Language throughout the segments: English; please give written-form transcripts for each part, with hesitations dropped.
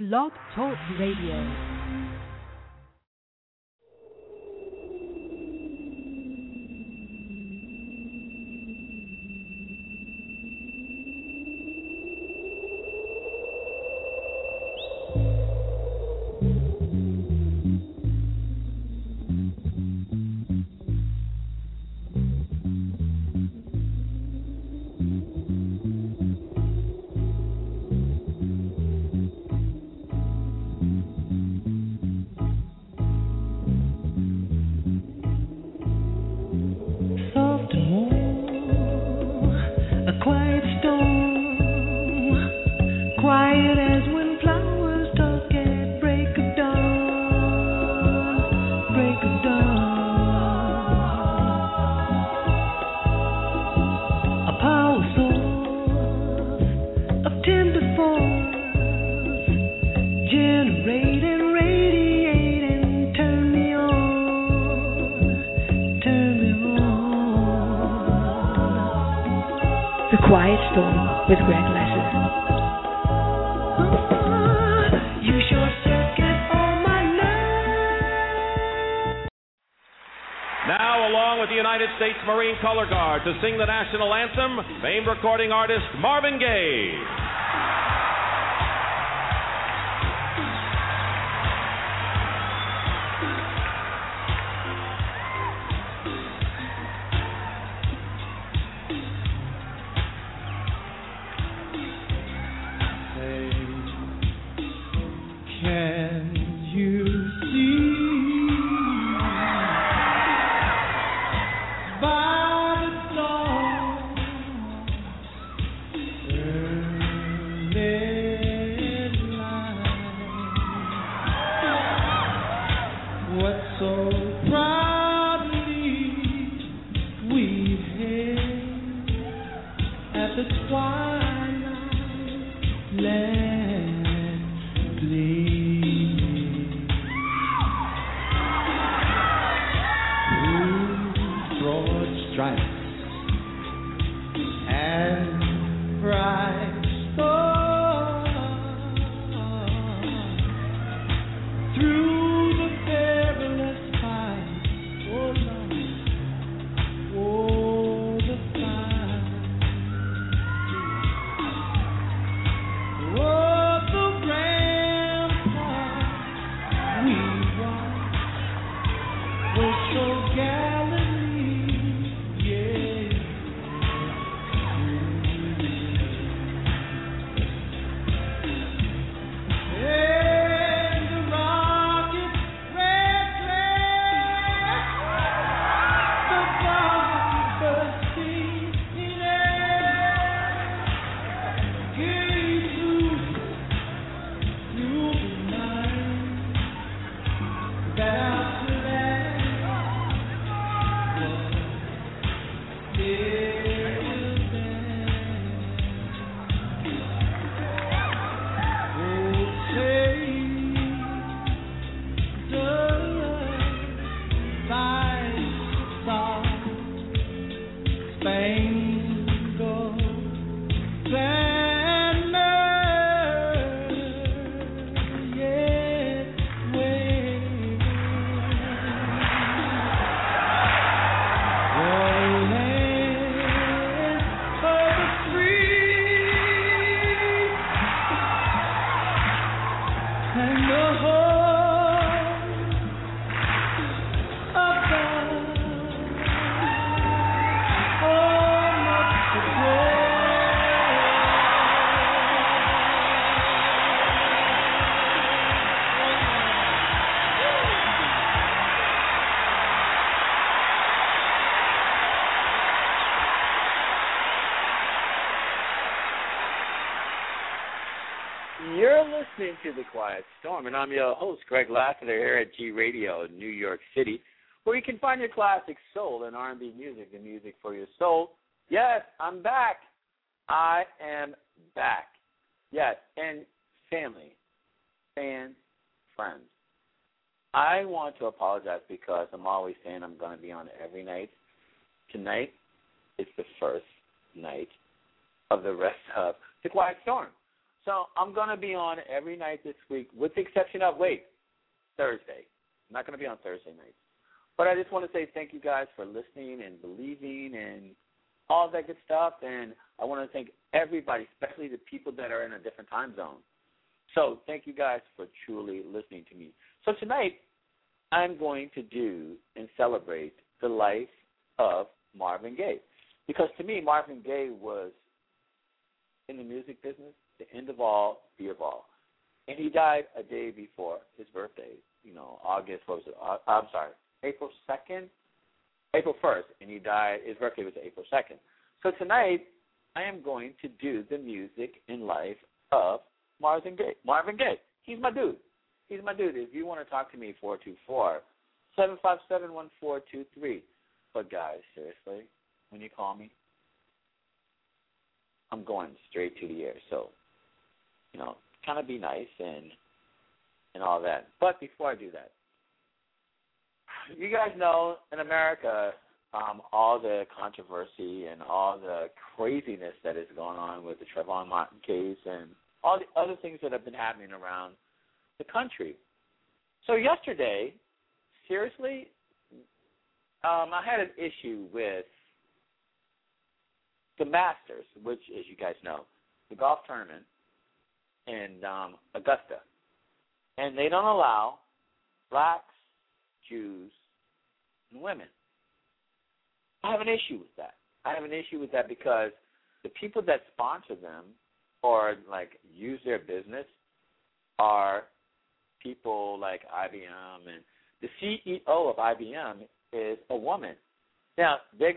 Blog Talk Radio. With Greg Lassiter. Now, along with the United States Marine Color Guard, to sing the national anthem, famed recording artist Marvin Gaye. To The Quiet Storm, and I'm your host, Greg Lassiter, here at G Radio in New York City, where you can find your classic soul and R&B music, the music for your soul. Yes, I'm back. I am back. Yes, and family, fans, friends. I want to apologize because I'm always saying I'm going to be on every night. Tonight is the first night of the rest of The Quiet Storm. So I'm going to be on every night this week, with the exception of, Thursday. I'm not going to be on Thursday nights. But I just want to say thank you guys for listening and believing and all that good stuff. And I want to thank everybody, especially the people that are in a different time zone. So thank you guys for truly listening to me. So tonight I'm going to do and celebrate the life of Marvin Gaye. Because to me, Marvin Gaye was, in the music business, the end of all, be of all. And he died a day before his birthday, you know, April 1st. And he died, his birthday was April 2nd. So tonight I am going to do the music and life of Marvin Gaye. Marvin Gaye. He's my dude. He's my dude. If you want to talk to me, 424-757-1423. But, guys, seriously, when you call me, I'm going straight to the air. So, you know, kind of be nice and all that. But before I do that, you guys know in America all the controversy and all the craziness that is going on with the Trayvon Martin case and all the other things that have been happening around the country. So yesterday, seriously, I had an issue with the Masters, which, as you guys know, the golf tournament in Augusta. And they don't allow blacks, Jews, and women. I have an issue with that. I have an issue with that because the people that sponsor them or, like, use their business are people like IBM. And the CEO of IBM is a woman. Now, they're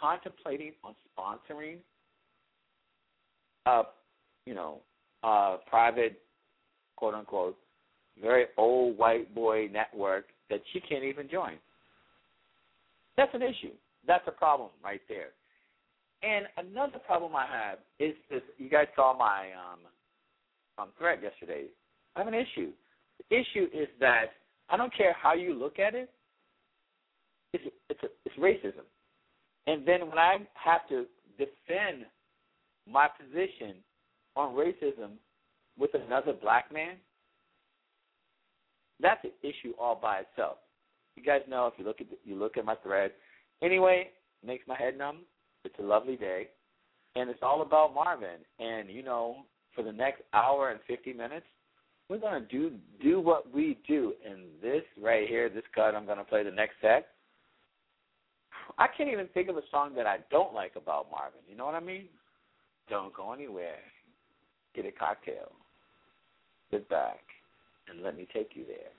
contemplating on sponsoring a private, quote-unquote, very old white boy network that she can't even join. That's an issue. That's a problem right there. And another problem I have is this. You guys saw my thread yesterday. I have an issue. The issue is that I don't care how you look at it. It's racism. And then when I have to defend my position on racism with another black man, that's an issue all by itself. You guys know if you look at my thread. Anyway, it makes my head numb. It's a lovely day, and it's all about Marvin. And, you know, for the next hour and 50 minutes, we're going to do what we do. And this right here, this cut, I'm going to play the next set. I can't even think of a song that I don't like about Marvin. You know what I mean? Don't go anywhere. Get a cocktail. Sit back and let me take you there.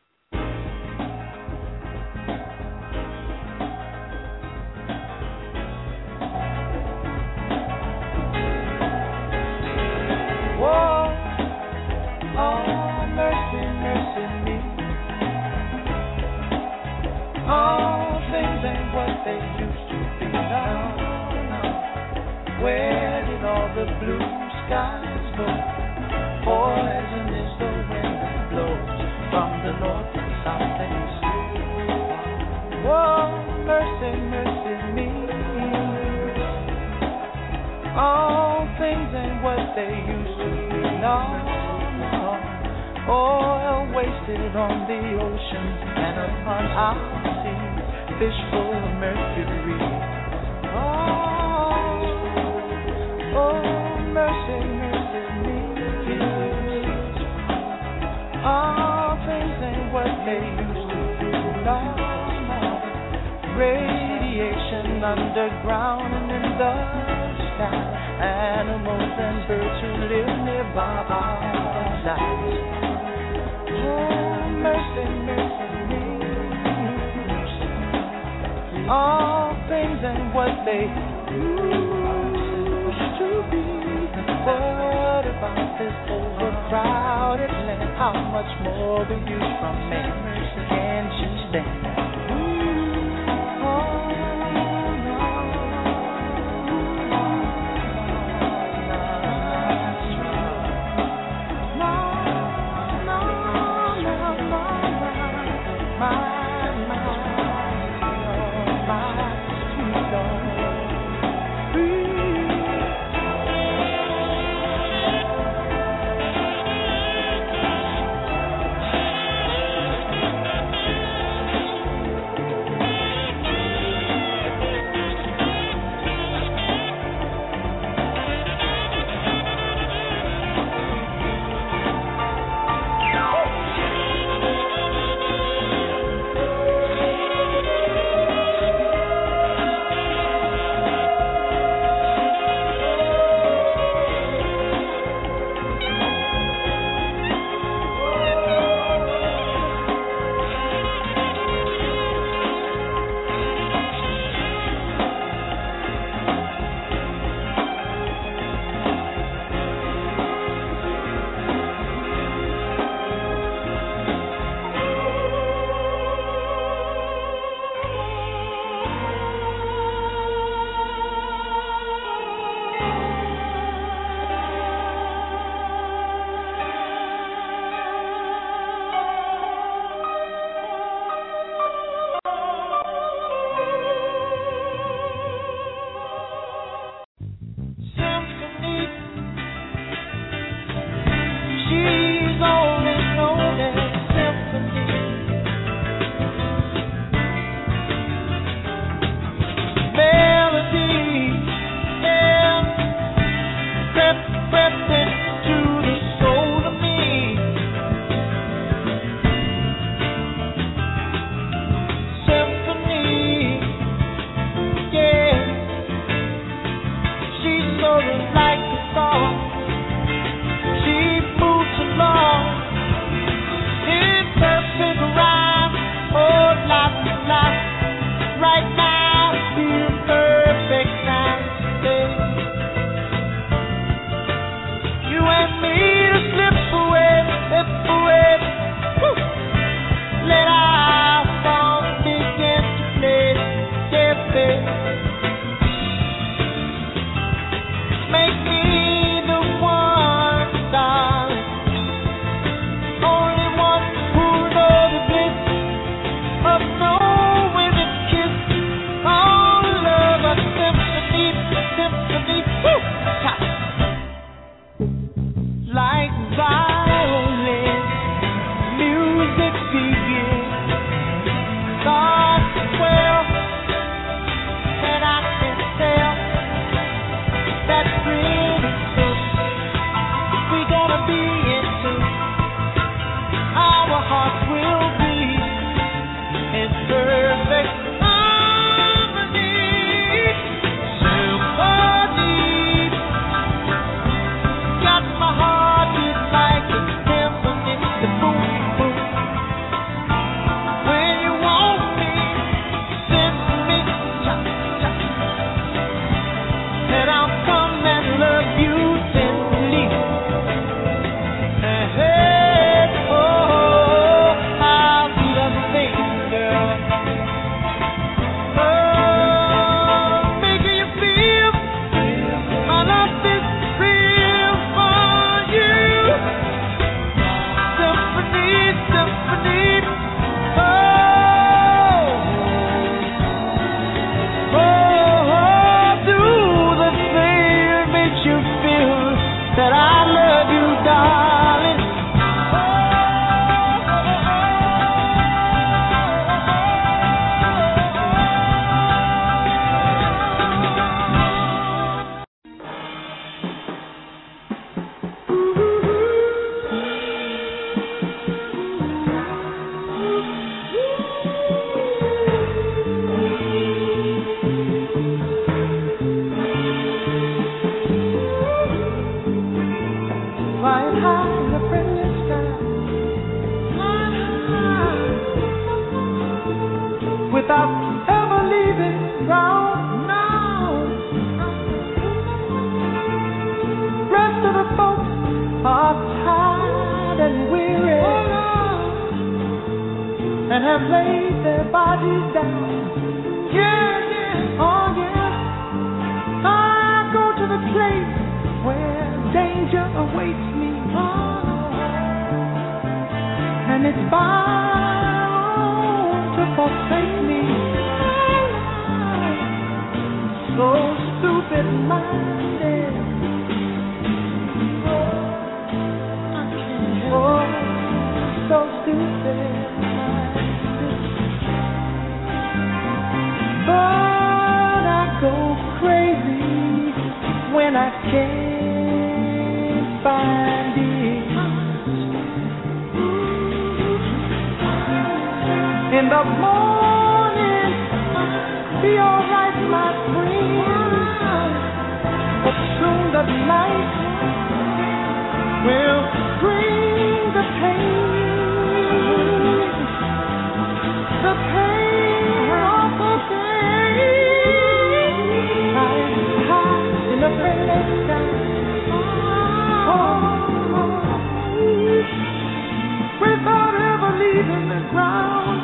Where did all the blue skies go? Poison is the wind that blows from the north and south and east. Oh, mercy, mercy me. All things ain't what they used to be. No, no. Oil wasted on the ocean and upon our seas. Fish full of mercury. Oh. Oh, mercy, mercy, mercy. All things ain't what they used to be. No, no. Radiation underground and in the sky. Animals and birds who live nearby are alive. Oh, mercy, mercy, mercy. All things ain't what they what about this overcrowded land? How much more do you from me? Can she stand? Oh, weary and have laid their bodies down. Yeah, yeah, oh yeah. I go to the place where danger awaits me. Oh, and it's bound to forsake me. So stupid-minded. So stupid, but I go crazy when I can't find the answer. In the morning, be alright, my friend, but soon the night will bring the pain. The pain of the pain. I'm hot in the burning sun. Oh, without ever leaving the ground.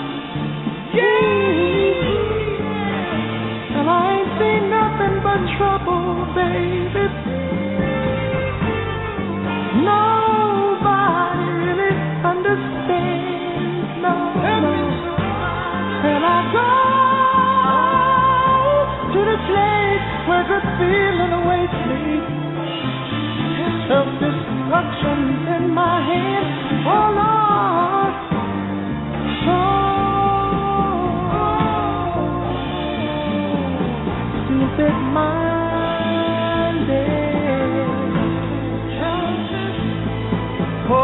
Yeah, and I ain't seen nothing but trouble, baby. Nobody really understands. No. And I go to the place where the feeling awaits me. Self-destruction's in my hand. Oh Lord, oh, stupid-minded. Oh,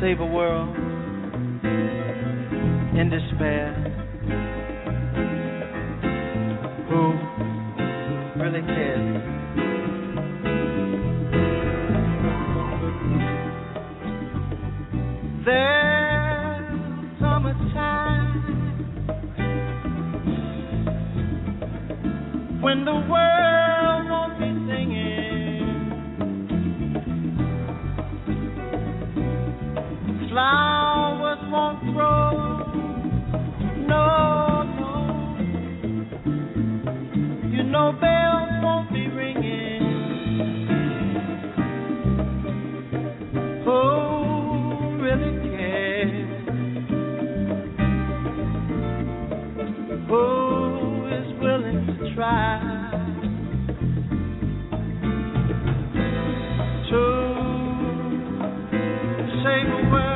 save a world in despair. Who really cares? There's summertime when the world flowers won't grow, no, you know bells won't be ringing, who really cares, who is willing to try to save the world?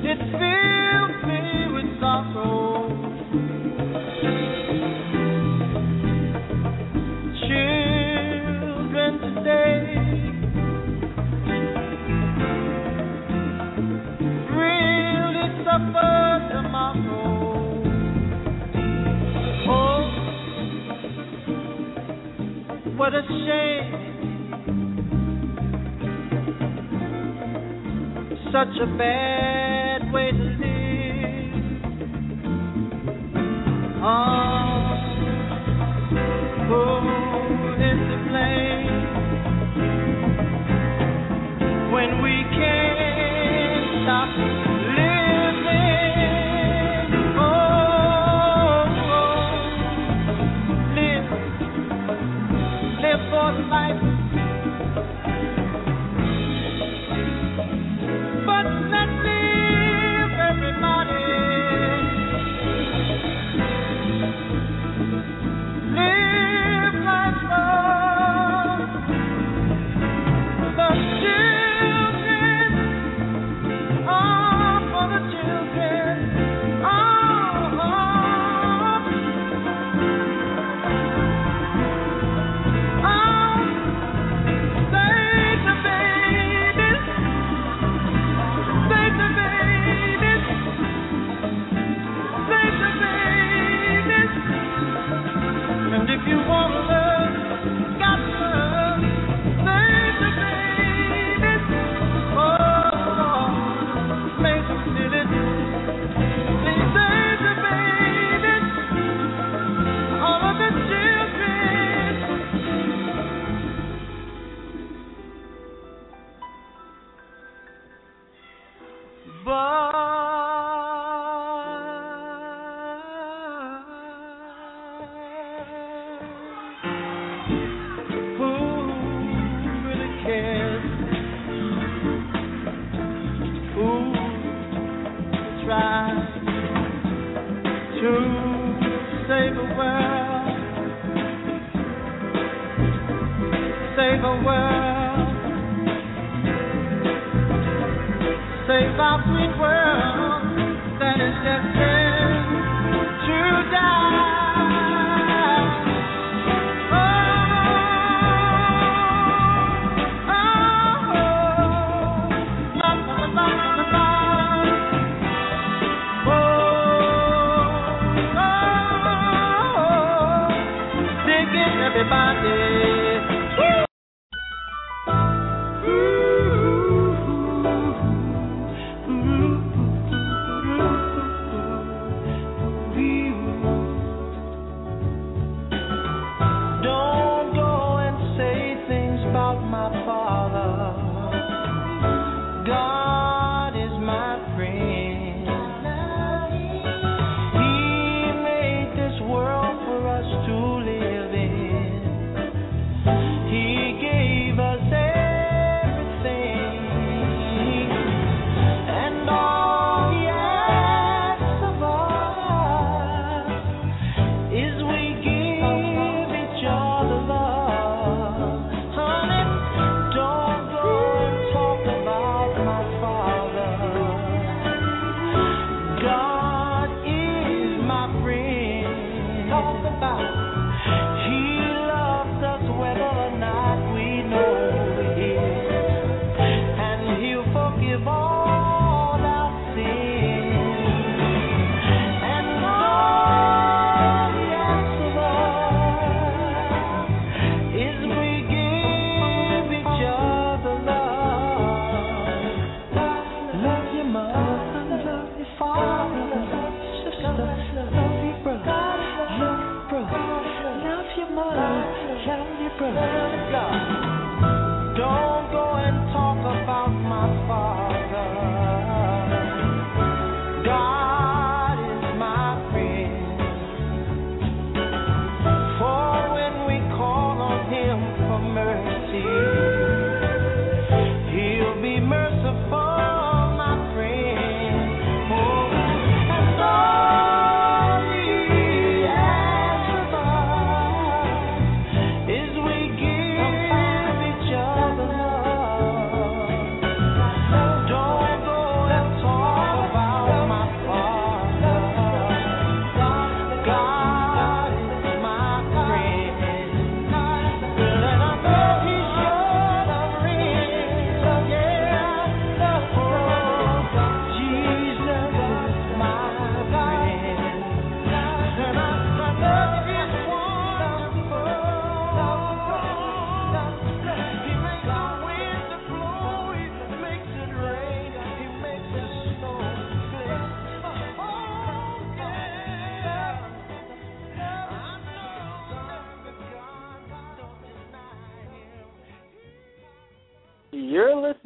It fills me with sorrow. what a shame. Such a bad way to live. Oh, who is to blame when we can't stop?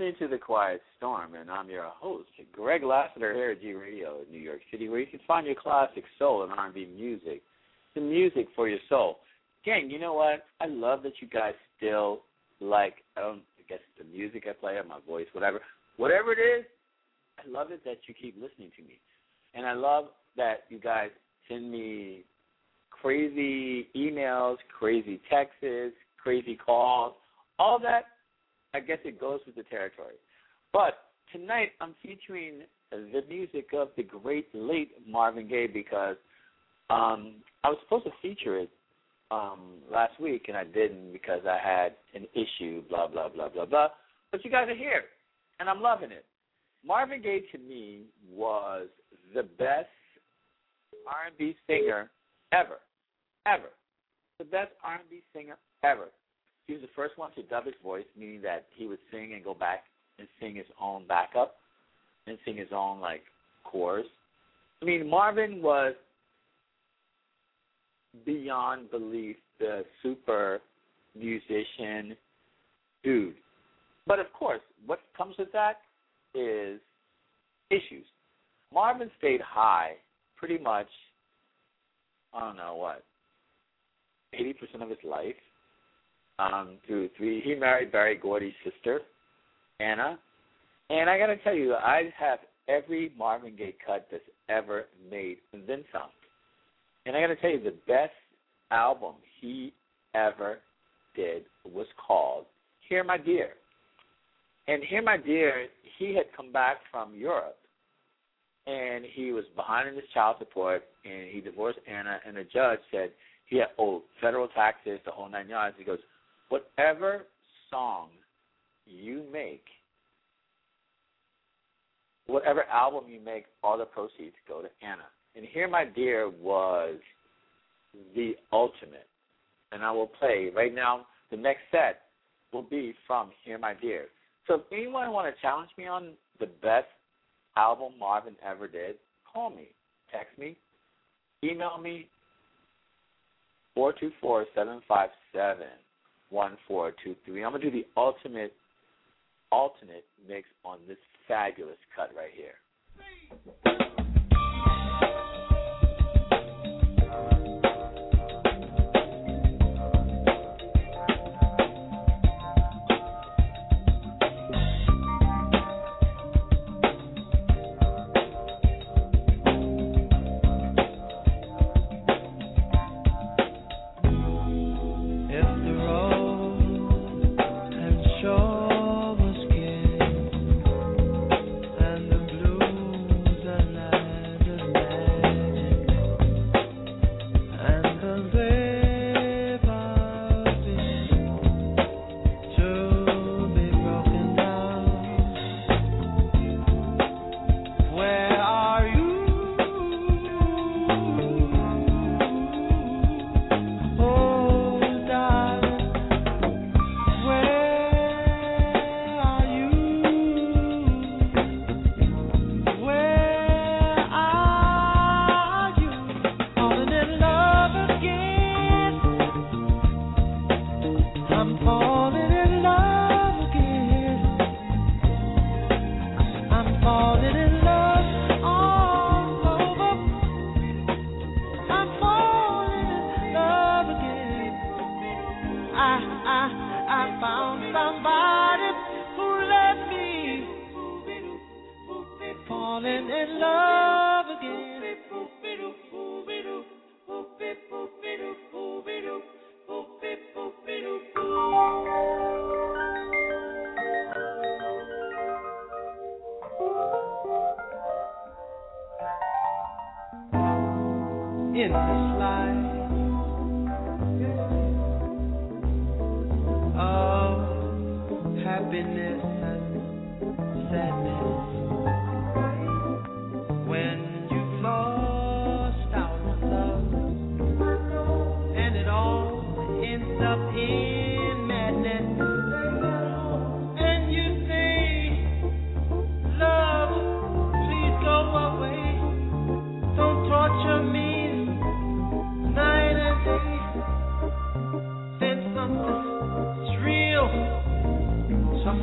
listening to The Quiet Storm, and I'm your host, Greg Lassiter, here at G Radio in New York City, where you can find your classic soul and R&B music, the music for your soul. Gang, you know what? I love that you guys still like, I guess the music I play or my voice, whatever it is, I love it that you keep listening to me. And I love that you guys send me crazy emails, crazy texts, crazy calls, all that. I guess it goes with the territory. But tonight I'm featuring the music of the great late Marvin Gaye because I was supposed to feature it last week, and I didn't because I had an issue, blah, blah, blah, blah, blah. But you guys are here, and I'm loving it. Marvin Gaye, to me, was the best R&B singer ever, ever. The best R&B singer ever. He was the first one to dub his voice, meaning that he would sing and go back and sing his own backup and sing his own, like, chorus. I mean, Marvin was beyond belief the super musician dude. But, of course, what comes with that is issues. Marvin stayed high pretty much, I don't know what, 80% of his life. He married Barry Gordy's sister, Anna. And I got to tell you, I have every Marvin Gaye cut that's ever made and then some. And I got to tell you, the best album he ever did was called Hear My Dear. And Hear My Dear, he had come back from Europe, and he was behind in his child support, and he divorced Anna, and the judge said he had owed federal taxes, the whole nine yards. He goes, whatever song you make, whatever album you make, all the proceeds go to Anna. And Here, My Dear was the ultimate. And I will play right now. The next set will be from Here, My Dear. So if anyone want to challenge me on the best album Marvin ever did, call me, text me, email me, 424-757-1423. I'm going to do the alternate mix on this fabulous cut right here.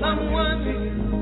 Someone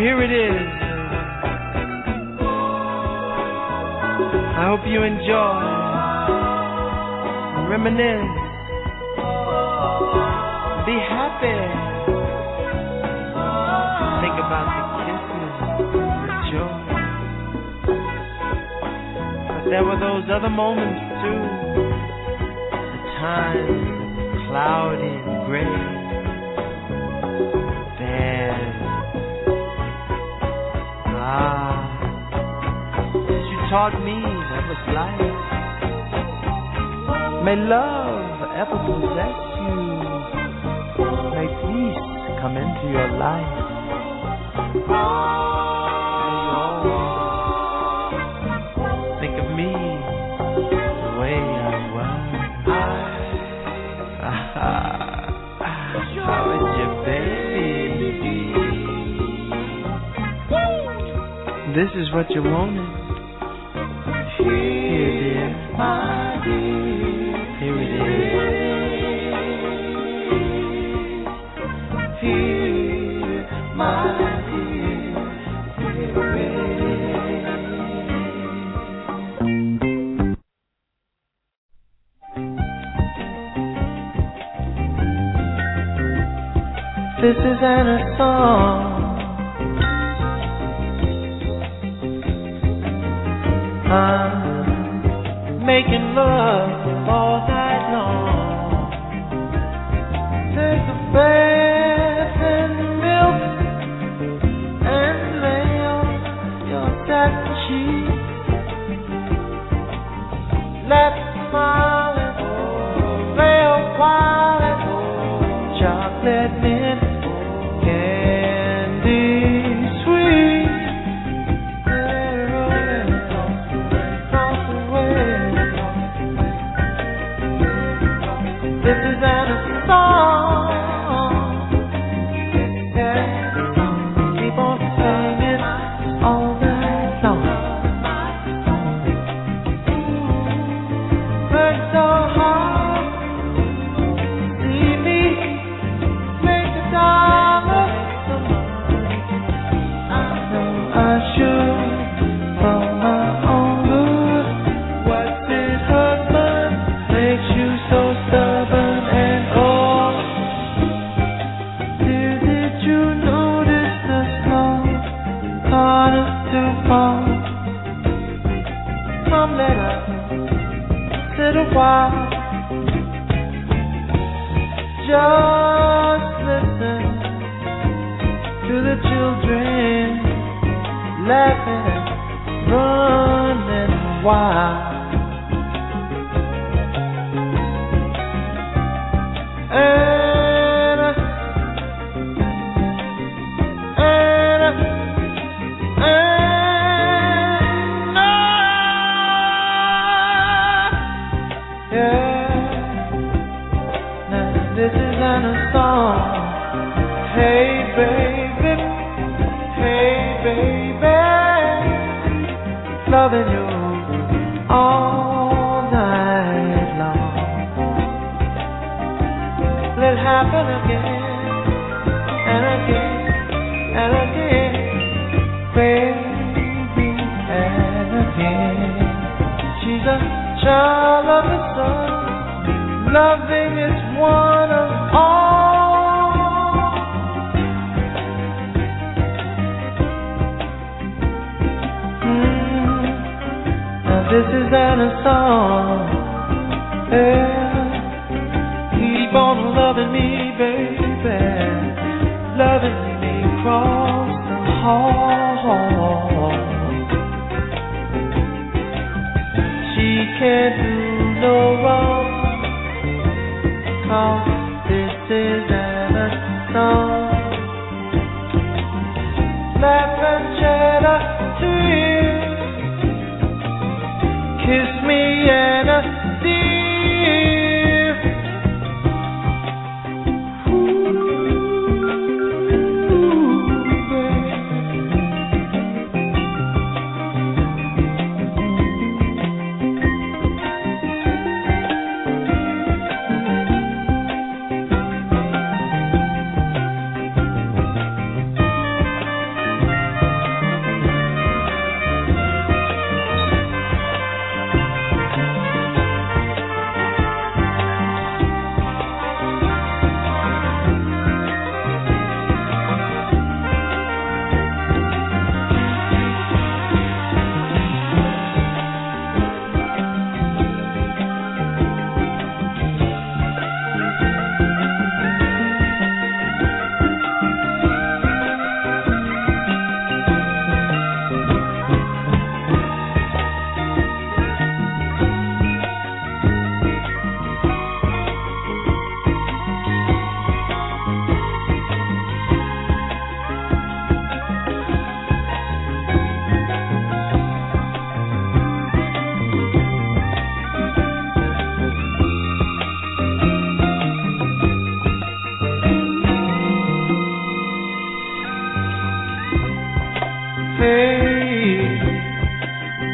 Here it is. I hope you enjoy and reminisce. Be happy. Think about the kisses, the joy. But there were those other moments too. The times, cloudy and gray. Taught me that was life. May love ever possess you. May peace come into your life. May you always think of me the way I was. How is your baby? This is what you wanted. Here it is, my dear. Here it is. Here, my dear. Here it is. This is Anna's song. Making love all night long. Take a bath in milk and lay on your satin sheet. Let's smile and play a while and chocolate mint candy sweet.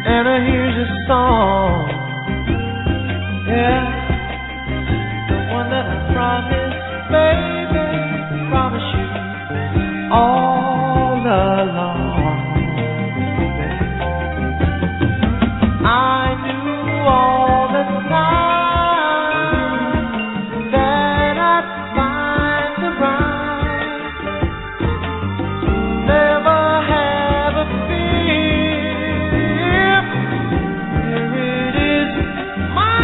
Anna, here's a song. Yeah, the one that I promised, baby, promise you all along. Baby, I knew all the time that I'd find the rhyme. Never have a fear. Here it is, my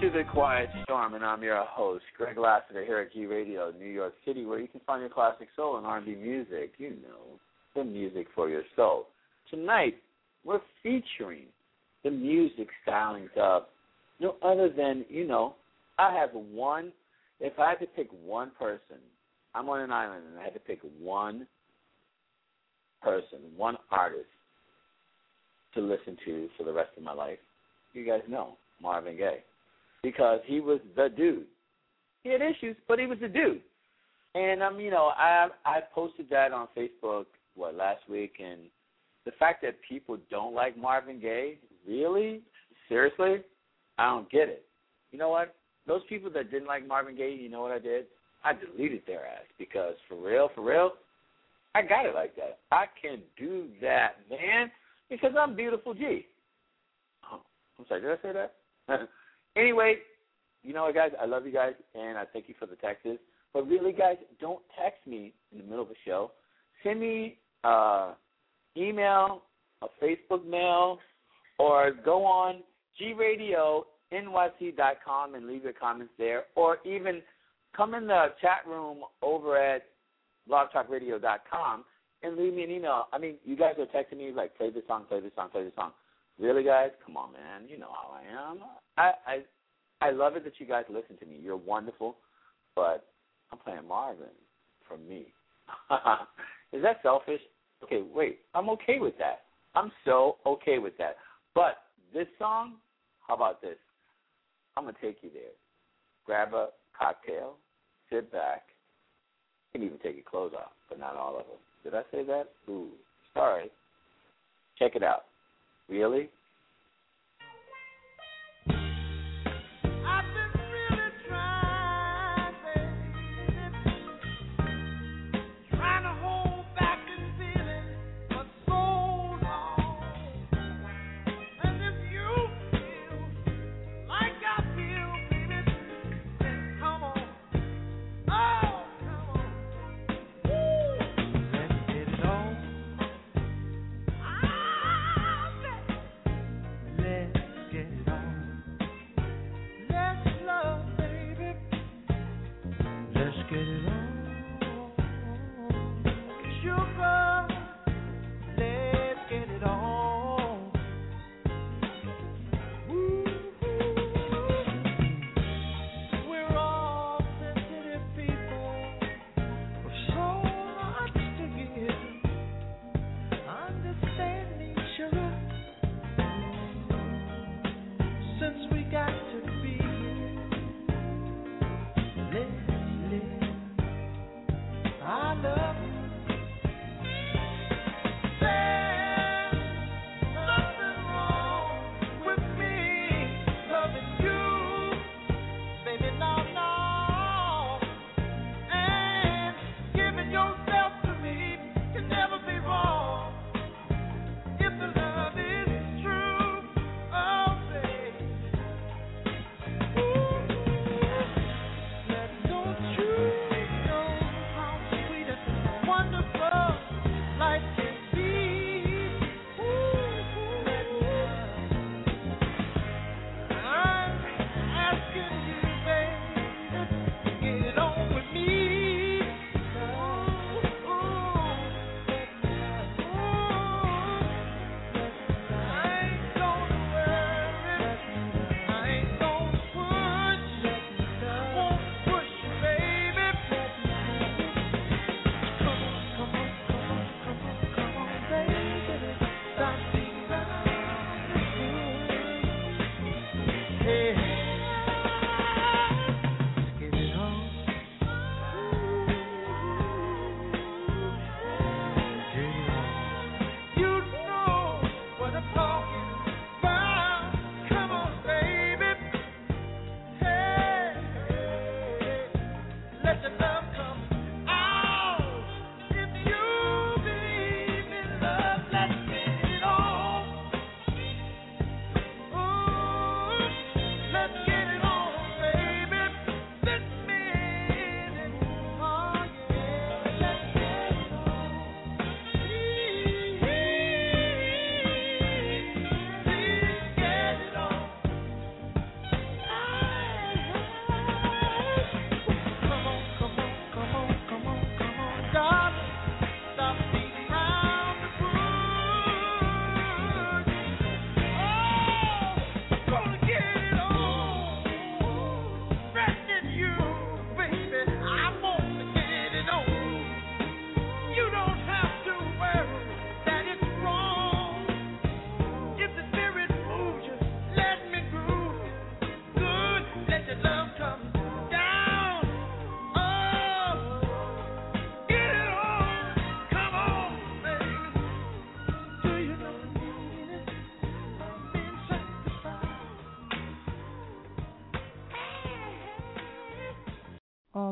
to The Quiet Storm, and I'm your host, Greg Lassiter, here at G Radio in New York City, where you can find your classic soul and R&B music, you know, the music for your soul. Tonight, we're featuring the music stylings of no other than, you know, if I had to pick one person, I'm on an island, and I had to pick one person, one artist to listen to for the rest of my life. You guys know, Marvin Gaye. Because he was the dude. He had issues, but he was the dude. And, you know, I posted that on Facebook, last week, and the fact that people don't like Marvin Gaye, really? Seriously? I don't get it. You know what? Those people that didn't like Marvin Gaye, you know what I did? I deleted their ass because, for real, I got it like that. I can do that, man, because I'm Beautiful G. Oh, I'm sorry, did I say that? Anyway, you know what, guys? I love you guys, and I thank you for the texts. But really, guys, don't text me in the middle of a show. Send me email, a Facebook mail, or go on gradionyc.com and leave your comments there, or even come in the chat room over at blogtalkradio.com and leave me an email. I mean, you guys are texting me like, play this song. Really, guys? Come on, man. You know how I am. I love it that you guys listen to me. You're wonderful, but I'm playing Marvin for me. Is that selfish? Okay, wait. I'm okay with that. I'm so okay with that. But this song, how about this? I'm going to take you there. Grab a cocktail, sit back, you can even take your clothes off, but not all of them. Did I say that? Ooh, sorry. Check it out. Really?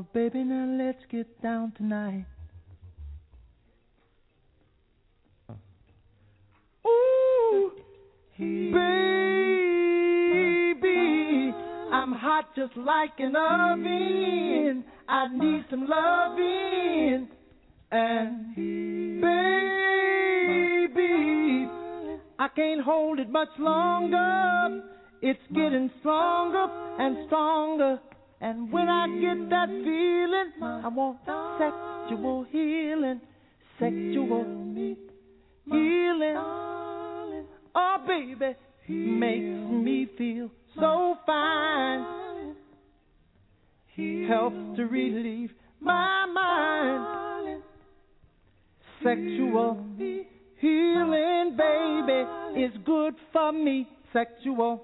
Oh, baby, now let's get down tonight. Ooh, baby, I'm hot just like an oven. I need some loving. And baby, I can't hold it much longer. It's getting stronger and stronger. And when I get that feeling, I want sexual healing. Sexual healing. Oh, baby, makes me feel so fine. Helps to relieve my mind. Sexual healing, baby, is good for me. Sexual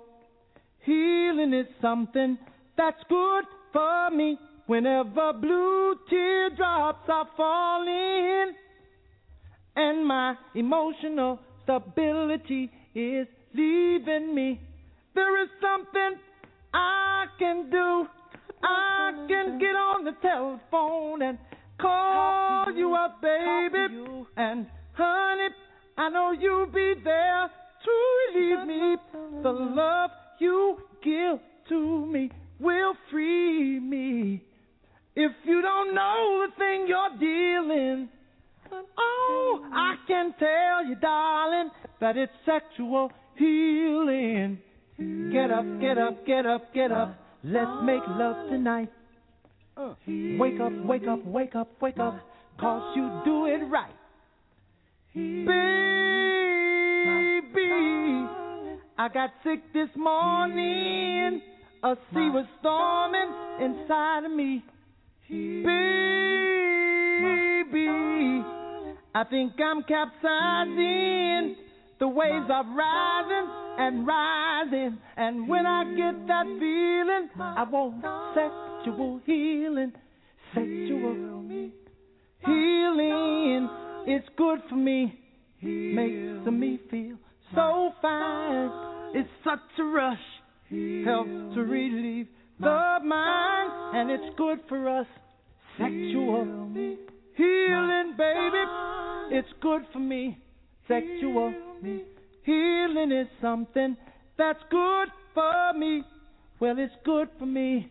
healing is something that's good for me. Whenever blue teardrops are falling and my emotional stability is leaving me, there is something I can do. I can get on the telephone and call you up, baby. And honey, I know you'll be there to relieve me. The love you give to me will free me. If you don't know the thing you're dealing, oh, I can tell you, darling, that it's sexual healing. Get up, get up, get up, get up. Let's make love tonight. Wake up, wake up, wake up, wake up, 'cause you do it right. Baby, I got sick this morning. A sea was storming inside of me. Baby, I think I'm capsizing. The waves are rising and rising. And when I get that feeling, I want sexual healing. Sexual healing. It's good for me. Makes me feel so fine. It's such a rush. Helps to relieve the mind, and it's good for us. Sexual healing, baby, it's good for me. Sexual healing is something that's good for me. Well, it's good for me,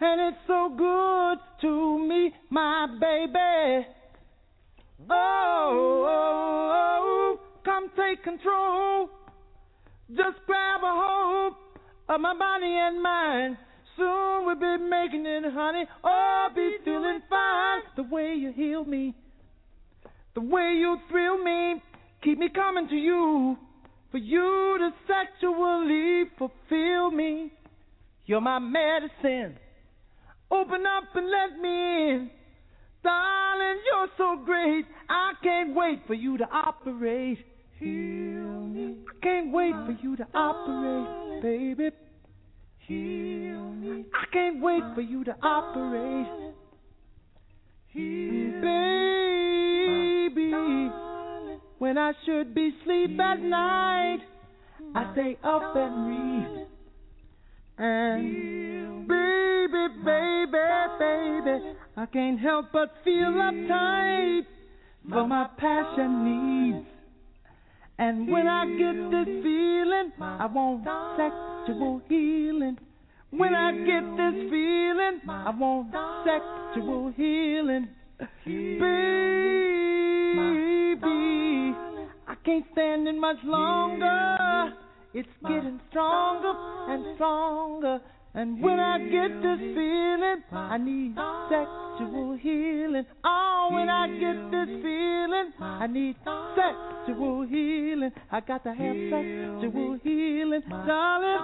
and it's so good to me, my baby. Oh, oh, oh, come take control. Just grab a hold of my body and mind. Soon we'll be making it, honey. Oh, be feeling fine. The way you heal me, the way you thrill me, keep me coming to you. For you to sexually fulfill me. You're my medicine. Open up and let me in. Darling, you're so great. I can't wait for you to operate. Heal me. I can't wait for you to operate, baby. Heal me. I can't wait for you to operate. Baby, when I should be asleep at night, I stay up and read. And baby, baby, baby, I can't help but feel uptight for my passion needs. And when I get this feeling, I want sexual healing. When I get this feeling, I want sexual healing. Baby, I can't stand it much longer. It's getting stronger and stronger. And when I get this feeling, I need sexual healing. Oh, when I get this feeling, I need sexual healing. I got to have sexual healing, darling,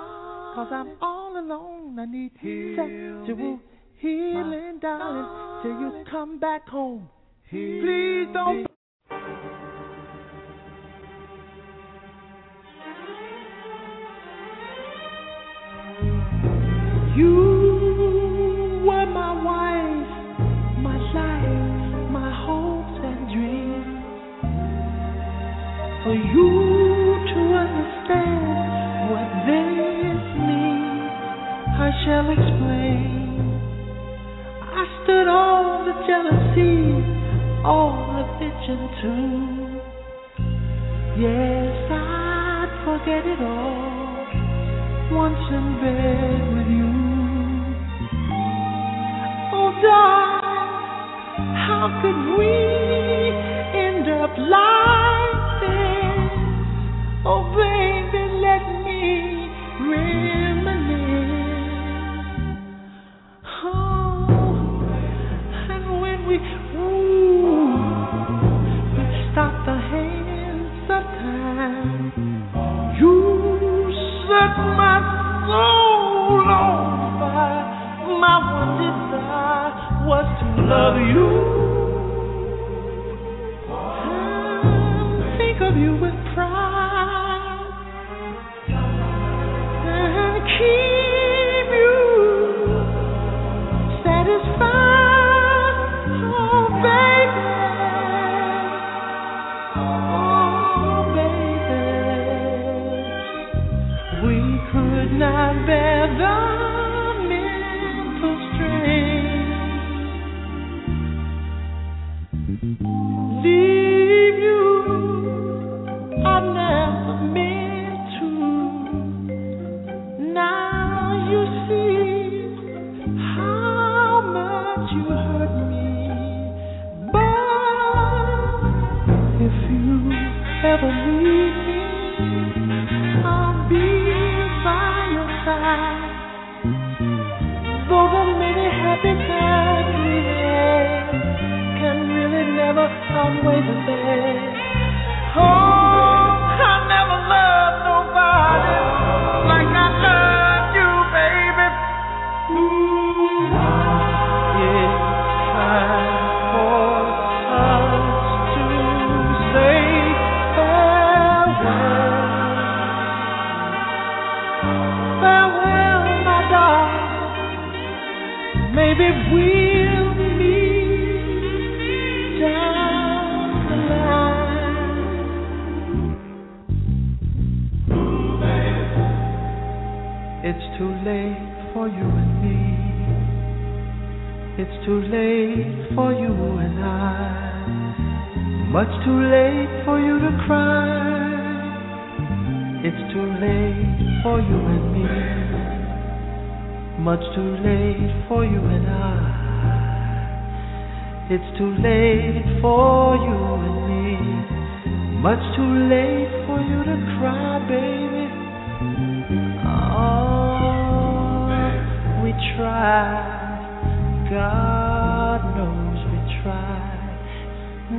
'cause I'm all alone. I need sexual healing, darling, till you come back home. Please don't. You were my wife, my life, my hopes and dreams. For you to understand what this means, I shall explain. I jealousy, all the bitching too. Yes, I'd forget it all once in bed with you. Oh, darling, how could we end up like this? Oh, baby, let me reminisce. Oh, and when we would stop the hands of time, you set my soul on fire. My one desire was to love you, and think of you with pride, and keep you satisfied. Oh baby, oh baby, we could not bear the leave you, I never meant to. Now you see how much you hurt me. But if you ever leave me, I'll be by your side. Though the many happy times we had can really never outweigh the best. Oh, I never loved nobody like I love you, baby. Ooh, yes, time for us to say farewell. Farewell, my darling. Maybe we'll meet down the line. Ooh, baby. It's too late for you and me. It's too late for you and I. Much too late for you to cry. It's too late for you and me. Much too late for you and I. It's too late for you and me. Much too late for you to cry, baby. Oh, we tried. God knows we tried.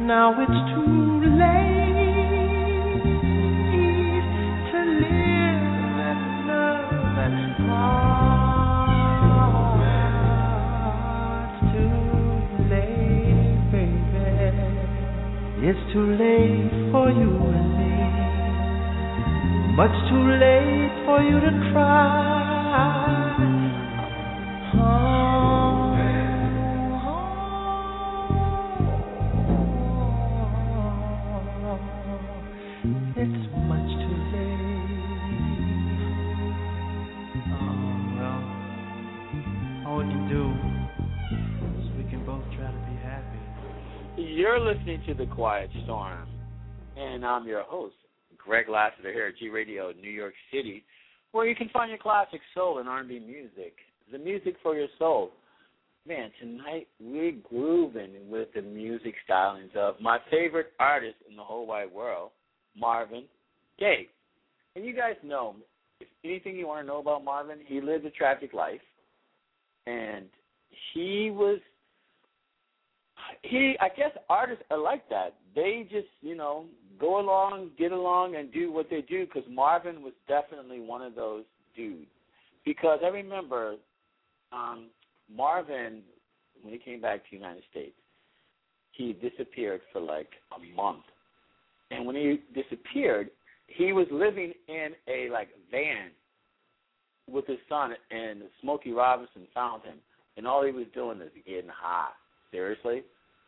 Now it's too late to live and love and heart. It's too late for you and me. Much too late for you to cry. Oh, it's much too late. Oh, well, all we can do is we can both try to be happy. You're listening to The Quiet Storm, and I'm your host, Greg Lassiter, here at G Radio New York City, where you can find your classic soul and R&B music, the music for your soul. Man, tonight we're grooving with the music stylings of my favorite artist in the whole wide world, Marvin Gaye. And you guys know, if anything you want to know about Marvin, he lived a tragic life, and he was... I guess artists are like that. They just, go along, get along, and do what they do, because Marvin was definitely one of those dudes. Because I remember Marvin, when he came back to the United States, he disappeared for like a month. And when he disappeared, he was living in a van with his son, and Smokey Robinson found him. And all he was doing is getting high. Seriously?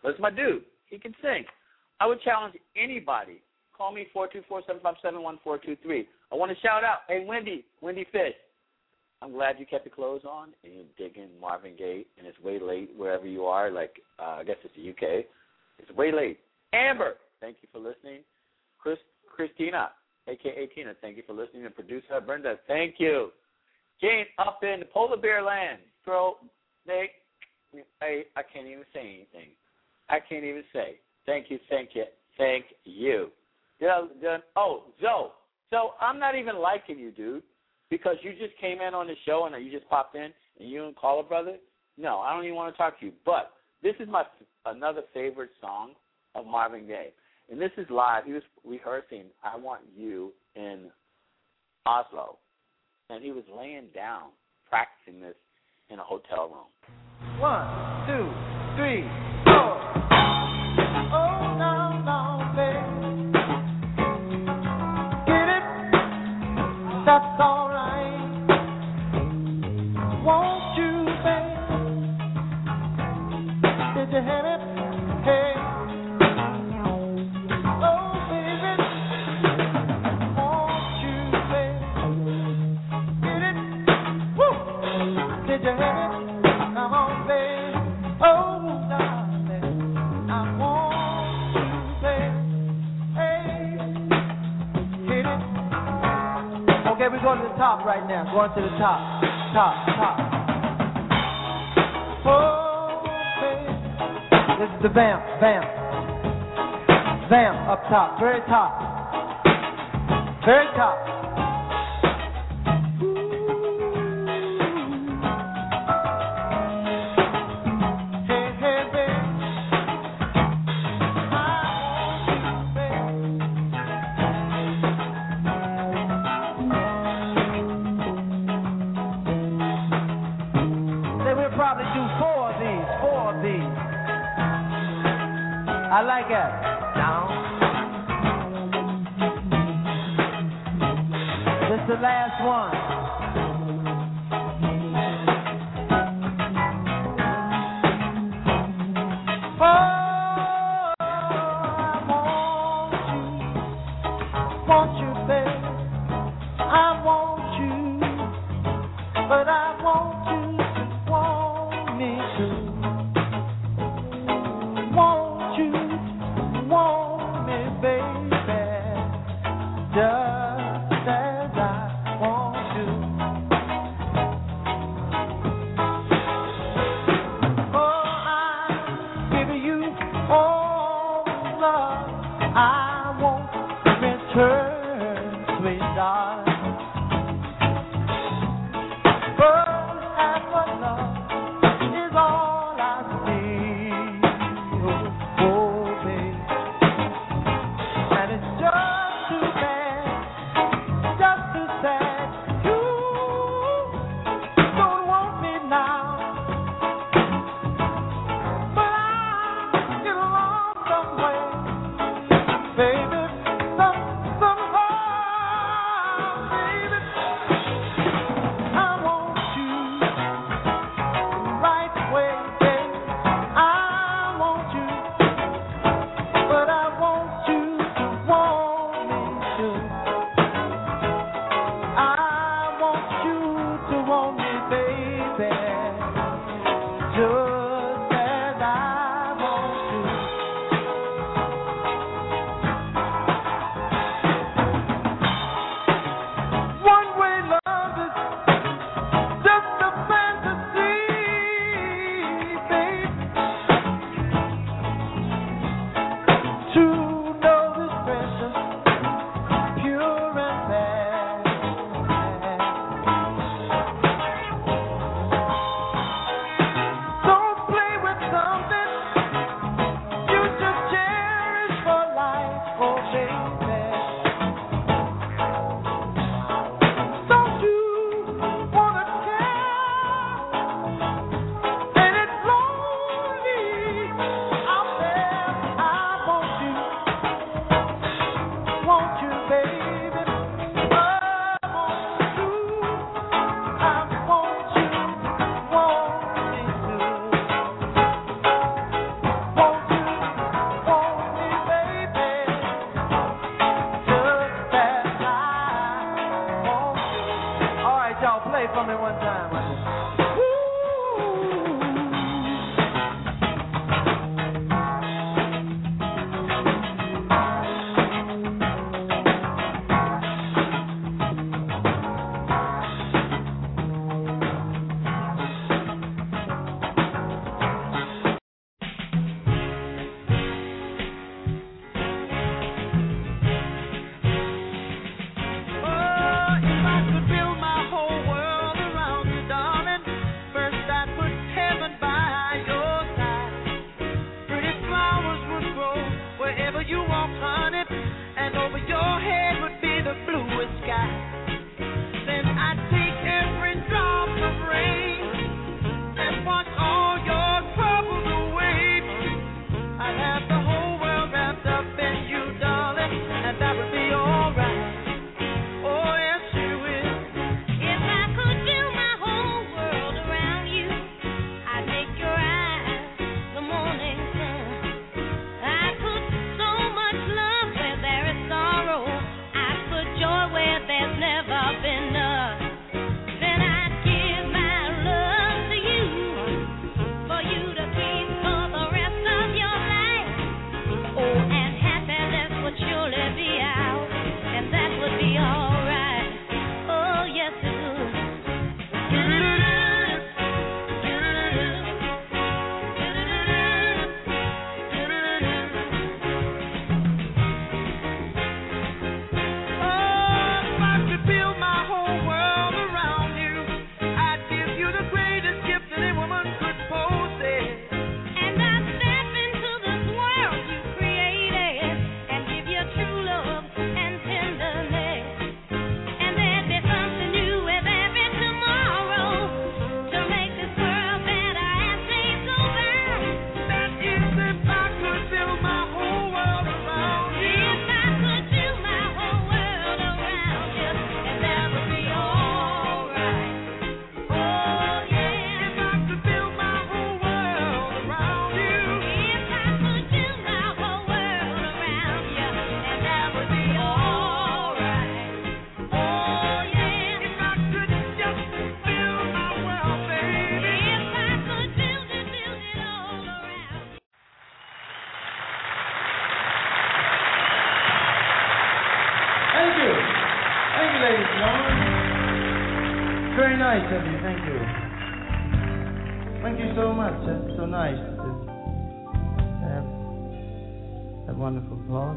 That's my dude. He can sing. I would challenge anybody. Call me 424-757-1423. I want to shout out, hey, Wendy Fish. I'm glad you kept your clothes on and you're digging Marvin Gaye, and it's way late wherever you are. Like, I guess it's the UK. It's way late. Amber, thank you for listening. Christina, a.k.a. Tina, thank you for listening. And producer Brenda, thank you. Jane up in polar bear land. Girl, Nick, I can't even say anything. I can't even say. Thank you, thank you, thank you. Oh, Zoe. So I'm not even liking you, dude, because you just came in on the show and you just popped in and you didn't call a brother. No, I don't even want to talk to you. But this is my another favorite song of Marvin Gaye. And this is live. He was rehearsing I Want You in Oslo. And he was laying down, practicing this in a hotel room. 1, 2, 3, 4. Oh, no, no, babe. Get it? That's all. Going to the top right now. Going to the top. Top. Oh, baby. This is the bam up top. Very top.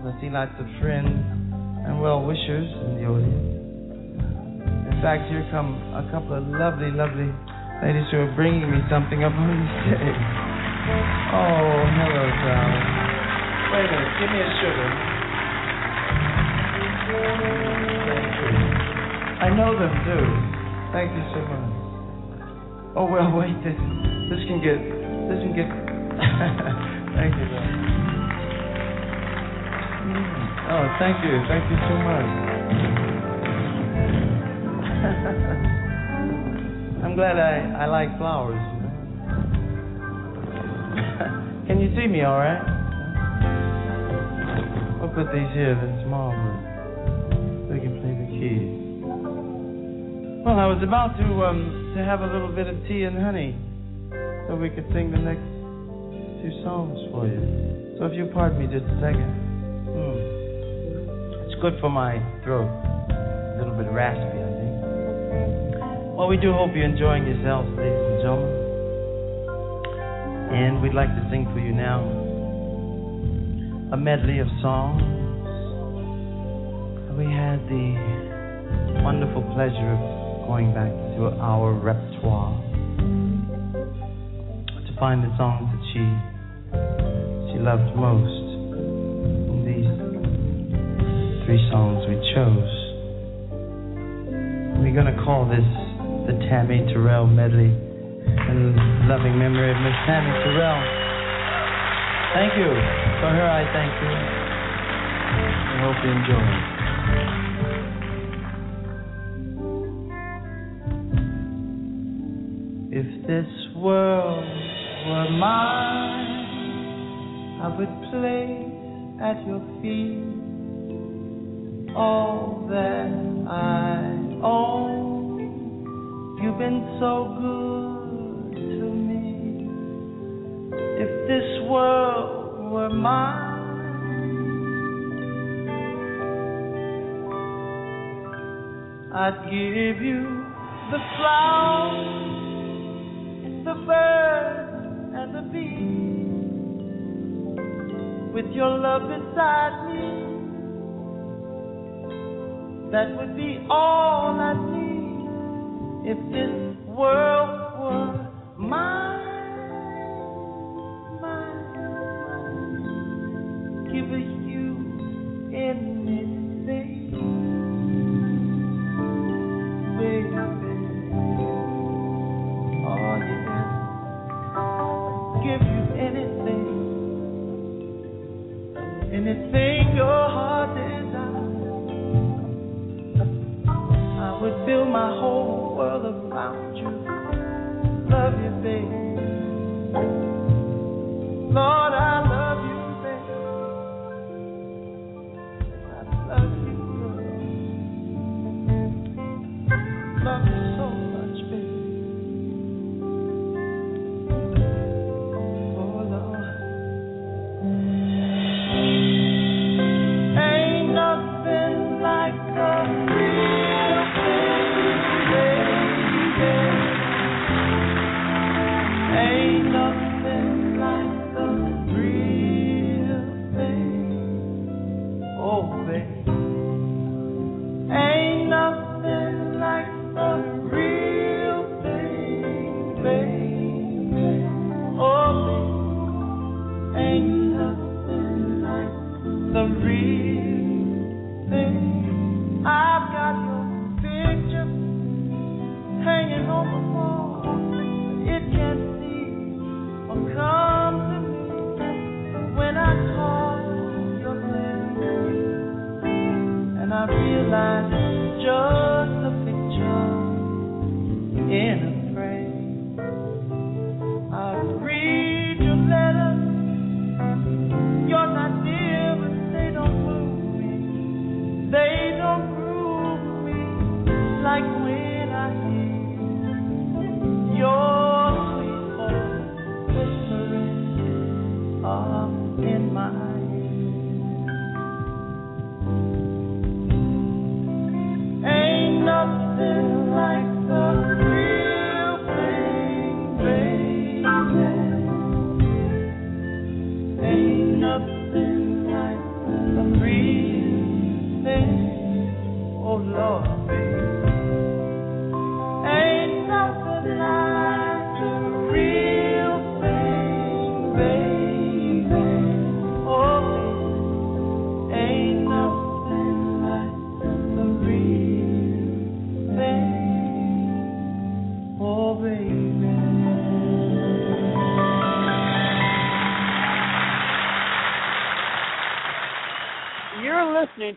I see lots of friends and well-wishers in the audience. In fact, here come a couple of lovely, lovely ladies who are bringing me something up on the stage. Oh, hello, darling. Wait a minute, give me a sugar. Thank you. I know them, too. Thank you so much. Oh, well, wait, this can get... Thank you, darling. Oh, thank you so much. I'm glad I like flowers. Can you see me all right? I'll put these here, they're small, but we can play the keys. Well, I was about to have a little bit of tea and honey so we could sing the next two songs for you. So if you pardon me just a second. It's good for my throat. A little bit raspy, I think. Well, we do hope you're enjoying yourselves, ladies and gentlemen. And we'd like to sing for you now a medley of songs. We had the wonderful pleasure of going back to our repertoire to find the songs that she loved most. Three songs we chose. We're going to call this the Tammy Terrell medley in loving memory of Miss Tammy Terrell. Thank you. For her, I thank you. I hope you enjoy it. If this world were mine, I would place at your feet all that I own. You've been so good to me. If this world were mine, I'd give you the flowers, the birds, and the bees. With your love beside me, that would be all I need if this world were mine. Give you anything, baby. Oh, yeah. Give you anything, anything your heart desires. I would build my whole world around you. Love you, baby. Lord, I love you, baby. I love you, girl. Love you so much, baby. Oh, Lord. Ain't nothing like love. I've got your picture hanging on the wall, but it can't see or come to me. When I call your name, and I realize it's just a picture in a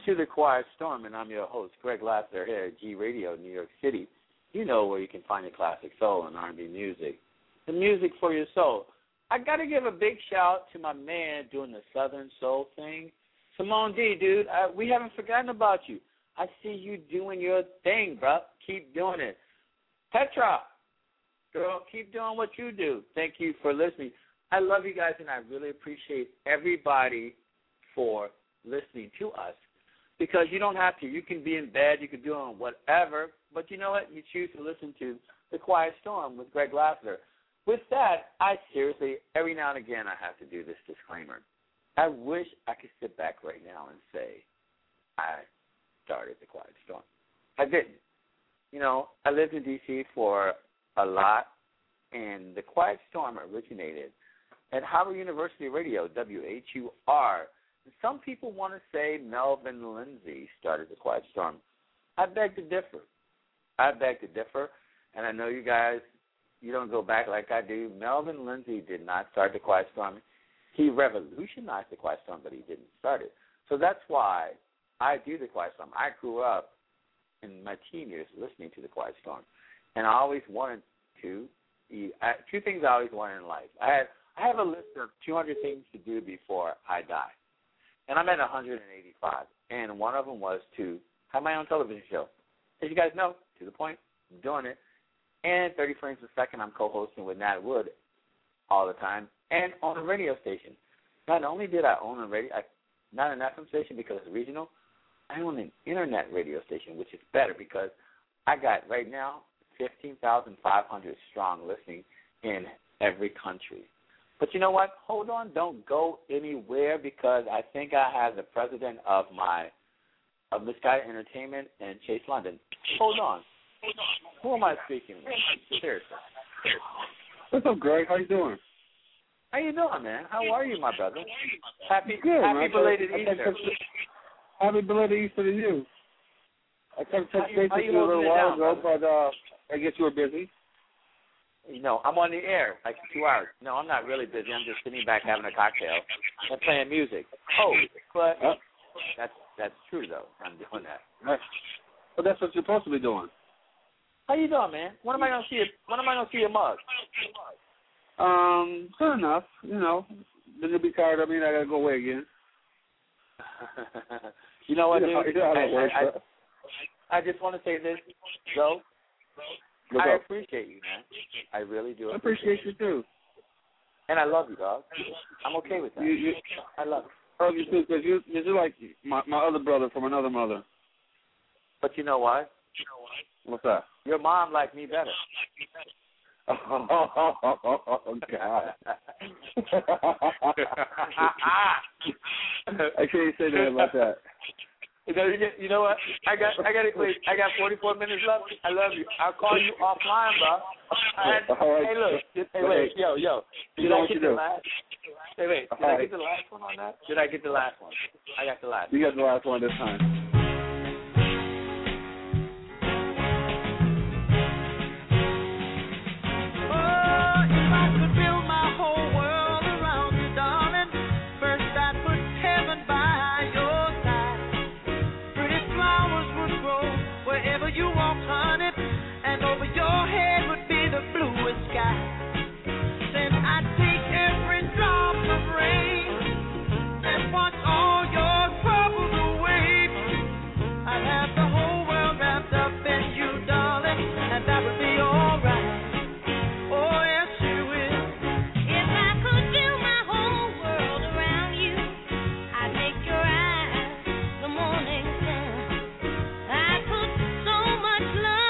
to The Quiet Storm, and I'm your host, Greg Lassiter, here at G Radio, New York City. You know where you can find the classic soul and R&B music, the music for your soul. I got to give a big shout to my man doing the Southern Soul thing, Simone D, dude. We haven't forgotten about you. I see you doing your thing, bro. Keep doing it. Petra, girl, keep doing what you do. Thank you for listening. I love you guys, and I really appreciate everybody for listening to us. Because you don't have to. You can be in bed. You can do on whatever. But you know what? You choose to listen to The Quiet Storm with Greg Lassiter. With that, I seriously, every now and again, I have to do this disclaimer. I wish I could sit back right now and say, I started The Quiet Storm. I didn't. You know, I lived in D.C. for a lot, and The Quiet Storm originated at Howard University Radio, W-H-U-R. Some people want to say Melvin Lindsay started The Quiet Storm. I beg to differ. And I know you guys, you don't go back like I do. Melvin Lindsay did not start The Quiet Storm. He revolutionized The Quiet Storm, but he didn't start it. So that's why I do The Quiet Storm. I grew up in my teen years listening to The Quiet Storm. And I always wanted to eat. Two things I always wanted in life. I have a list of 200 things to do before I die. And I'm at 185, and one of them was to have my own television show. As you guys know, to the point, I'm doing it. And 30 frames a second, I'm co-hosting with Nat Wood all the time, and on a radio station. Not only did I own a radio, not an FM station because it's regional, I own an internet radio station, which is better because I got right now 15,500 strong listening in every country. But you know what? Hold on. Don't go anywhere because I think I have the president of Miss Guy Entertainment and Chase London. Hold on. Who am I speaking with? Seriously. What's up, Greg? How you doing? How you doing, man? How are you, my brother? Happy belated Easter. Happy belated Easter to you. I tried to touch base with you a little while ago, but I guess you were busy. You know, I'm on the air like 2 hours. No, I'm not really busy. I'm just sitting back having a cocktail and playing music. Oh, but that's true, though. I'm doing that. Right. Well, that's what you're supposed to be doing. How you doing, man? When am I gonna see a mug? Soon enough. You know, then you'll be tired of me and I gotta go away again. You know what, dude? I just want to say this, though. I appreciate you, man. I really do. I appreciate you, too. And I love you, dog. I'm okay with that. I love you. I love you, too, because you're like my other brother from another mother. But you know what? What's that? Your mom liked me better. Oh, God. I can't say that about that. You know what? I got 44 minutes left. I love you. I'll call you offline, bro. Hey, wait. Did I get the last one on that? I got the last one this time. you walk 100, and over your head would be the bluest sky. Then I'd take every drop of rain and watch all your troubles away. I'd have the whole world wrapped up in you, darling, and that would be alright. Oh, yes, you will. If I could build my whole world around you, I'd make your eyes the morning sun. I put so much love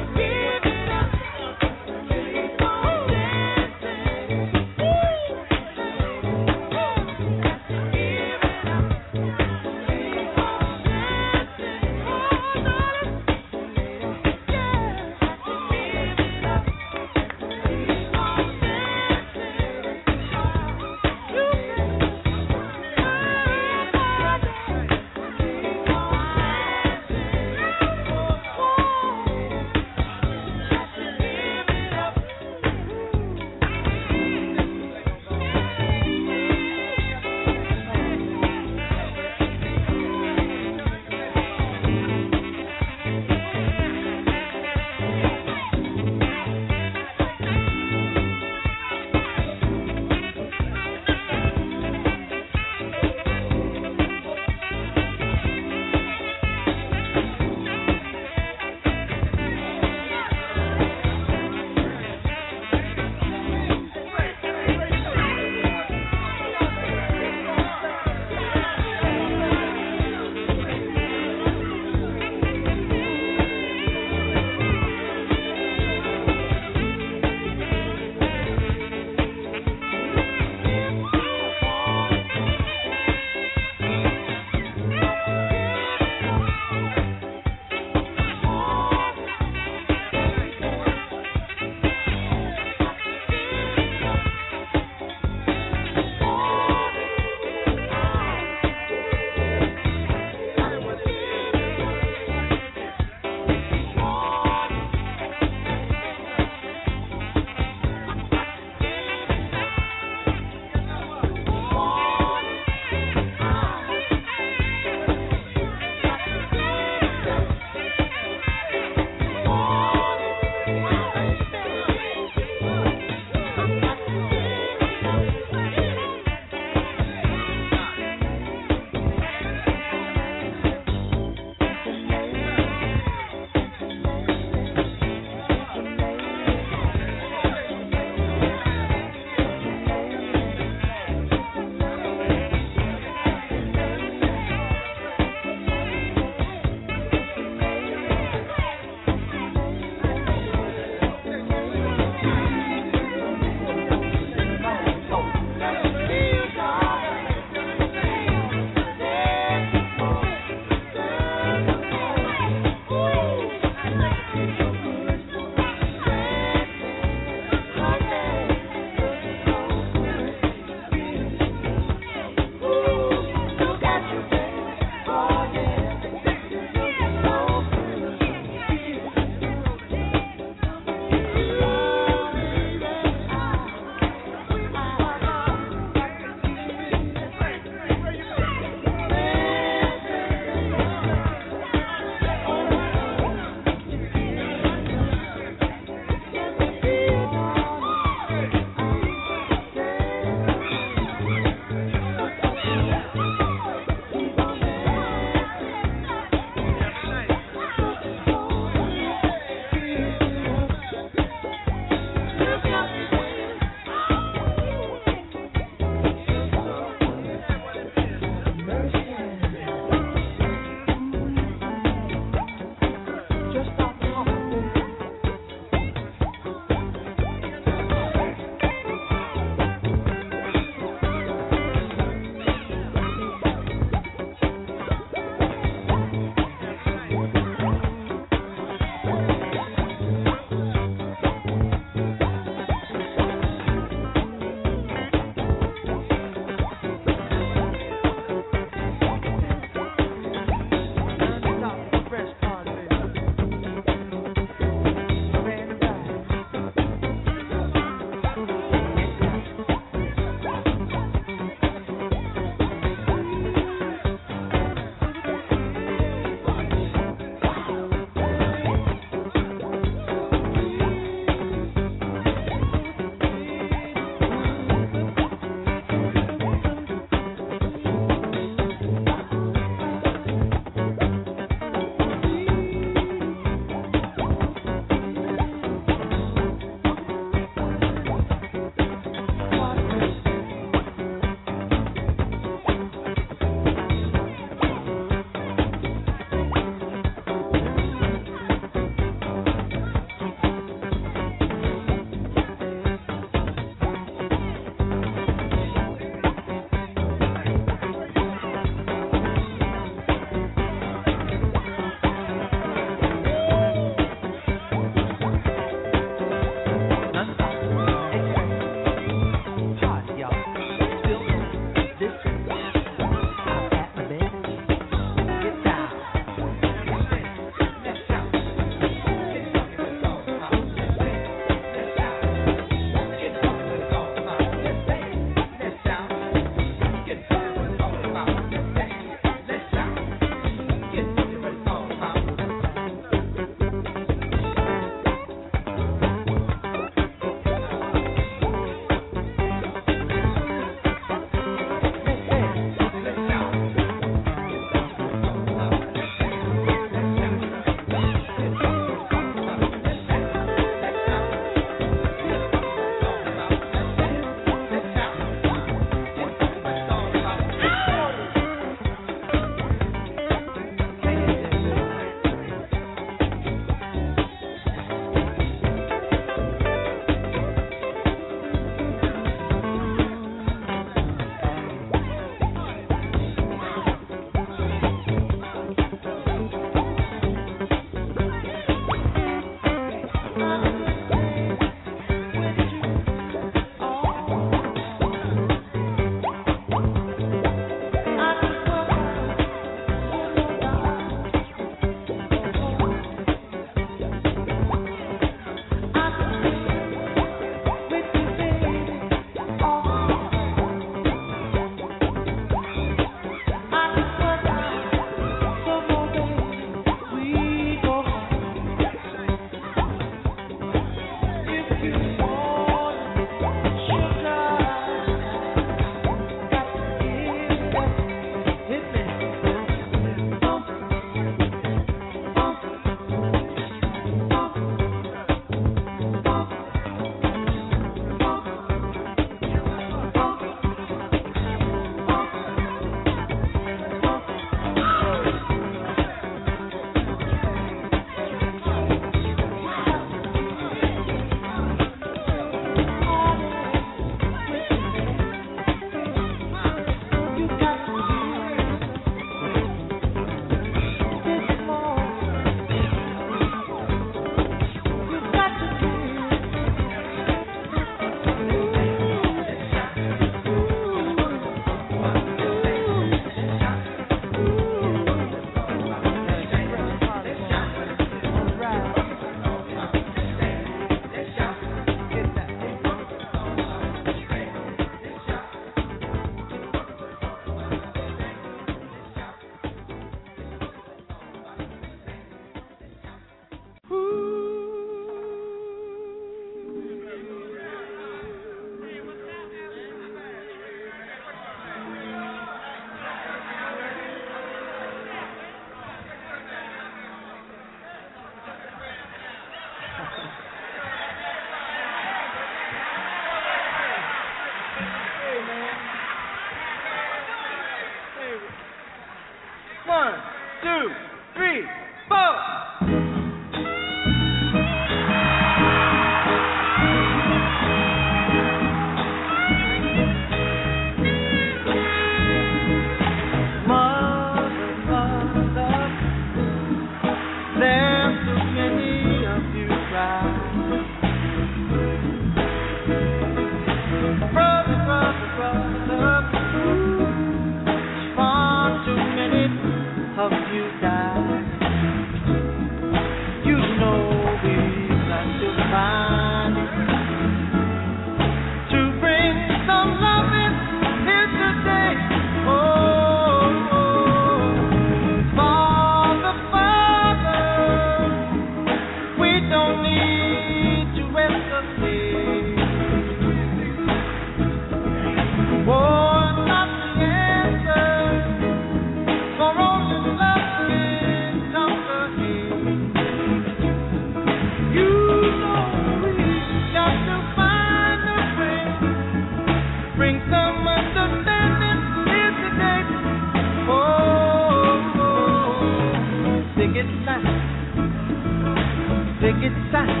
picket sign.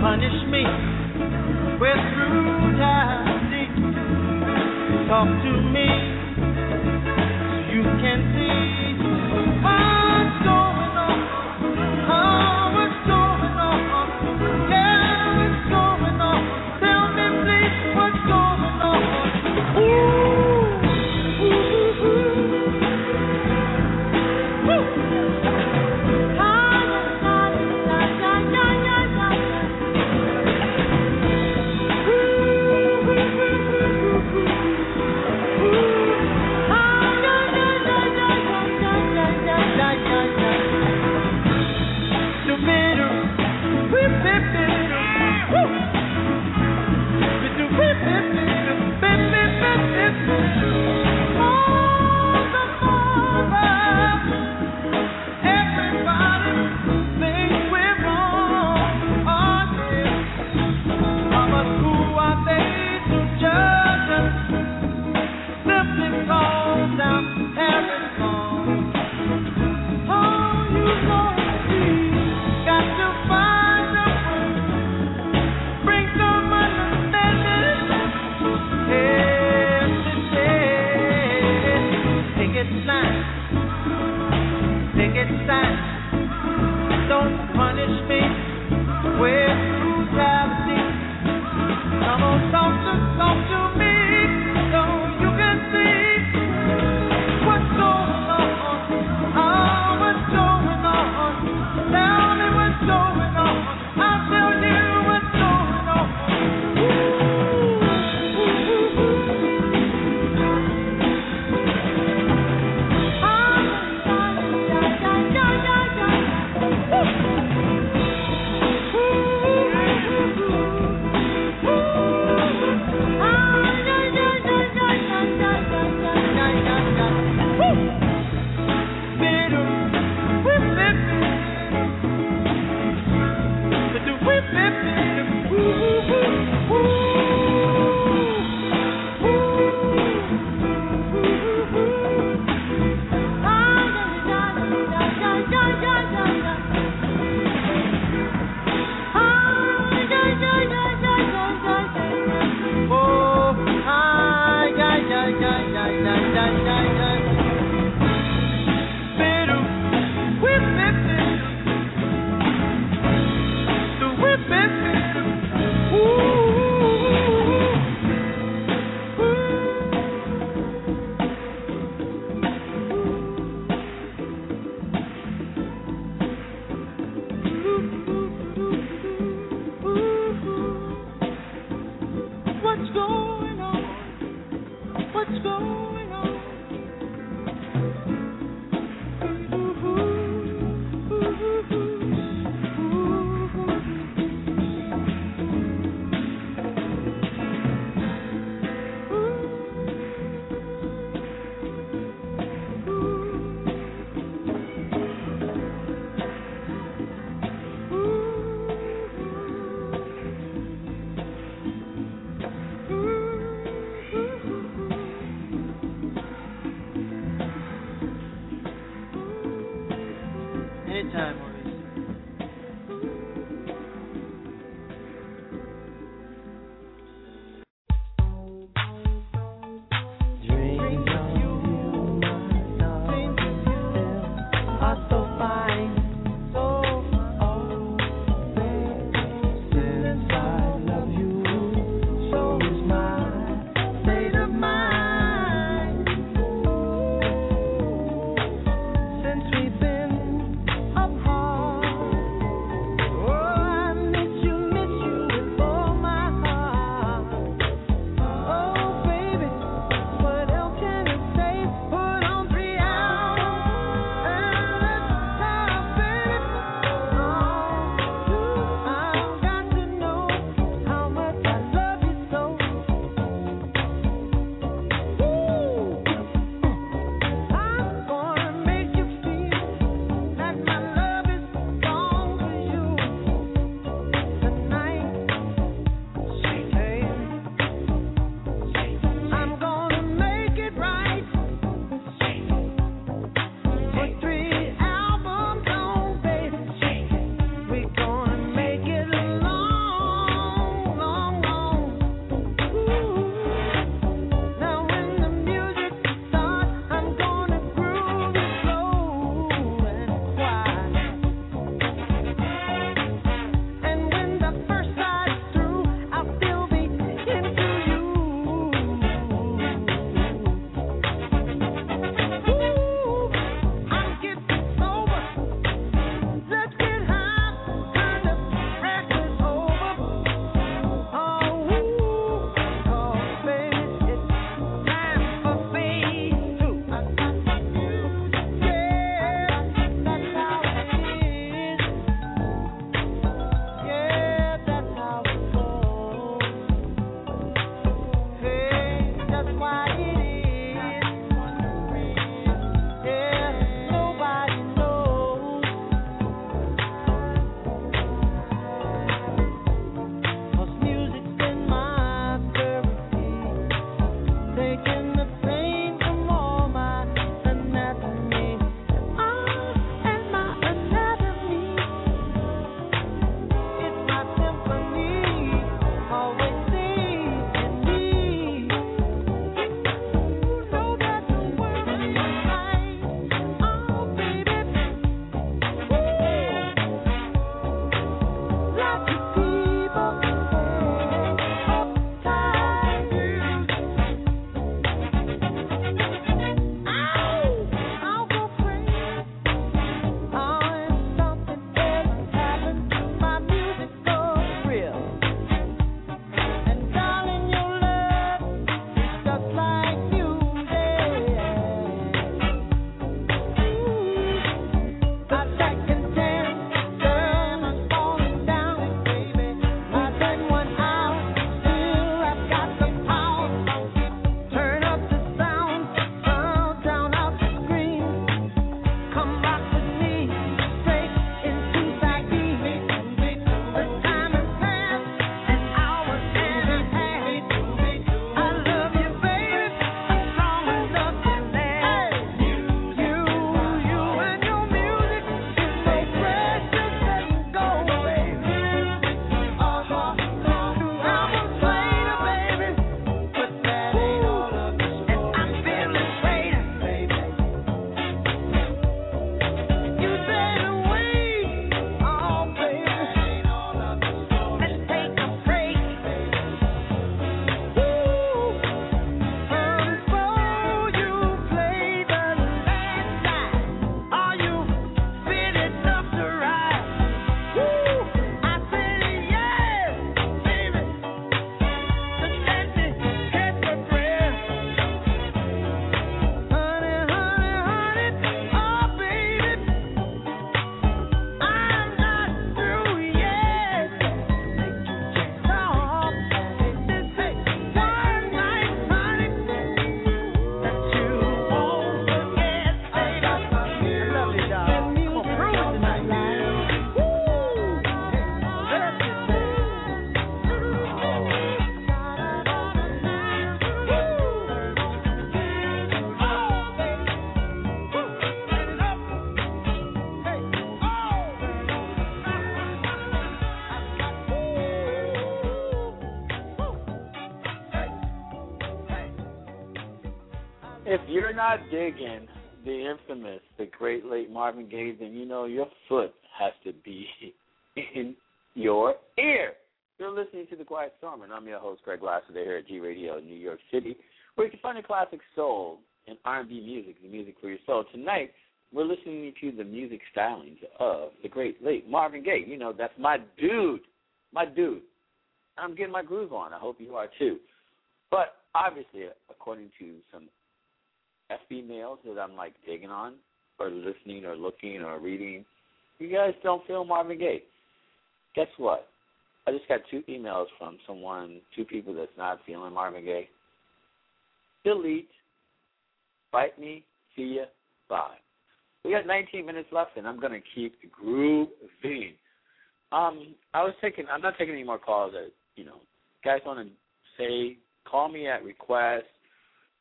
Punish me with brutality. Talk to me so you can see what's going on. Oh, what's going on? Yeah, what's going on? Tell me, please, what's going on? Ooh. Since we've been apart. if you're not digging the infamous, the great late Marvin Gaye, then you know your foot has to be in your ear. You're listening to The Quiet Storm, and I'm your host, Greg Lassiter, here at G Radio in New York City, where you can find the classic soul and R&B music, the music for your soul. Tonight, we're listening to the music stylings of the great late Marvin Gaye. You know, that's my dude, my dude. I'm getting my groove on. I hope you are, too. But obviously, according to some FB males that I'm, like, digging on or listening or looking or reading, you guys don't feel Marvin Gaye. Guess what? I just got two emails from someone, two people that's not feeling Marvin Gaye. Delete. Bite me. See ya. Bye. We got 19 minutes left, and I'm going to keep the grooving. I'm not taking any more calls that, you know, guys want to say, call me at request,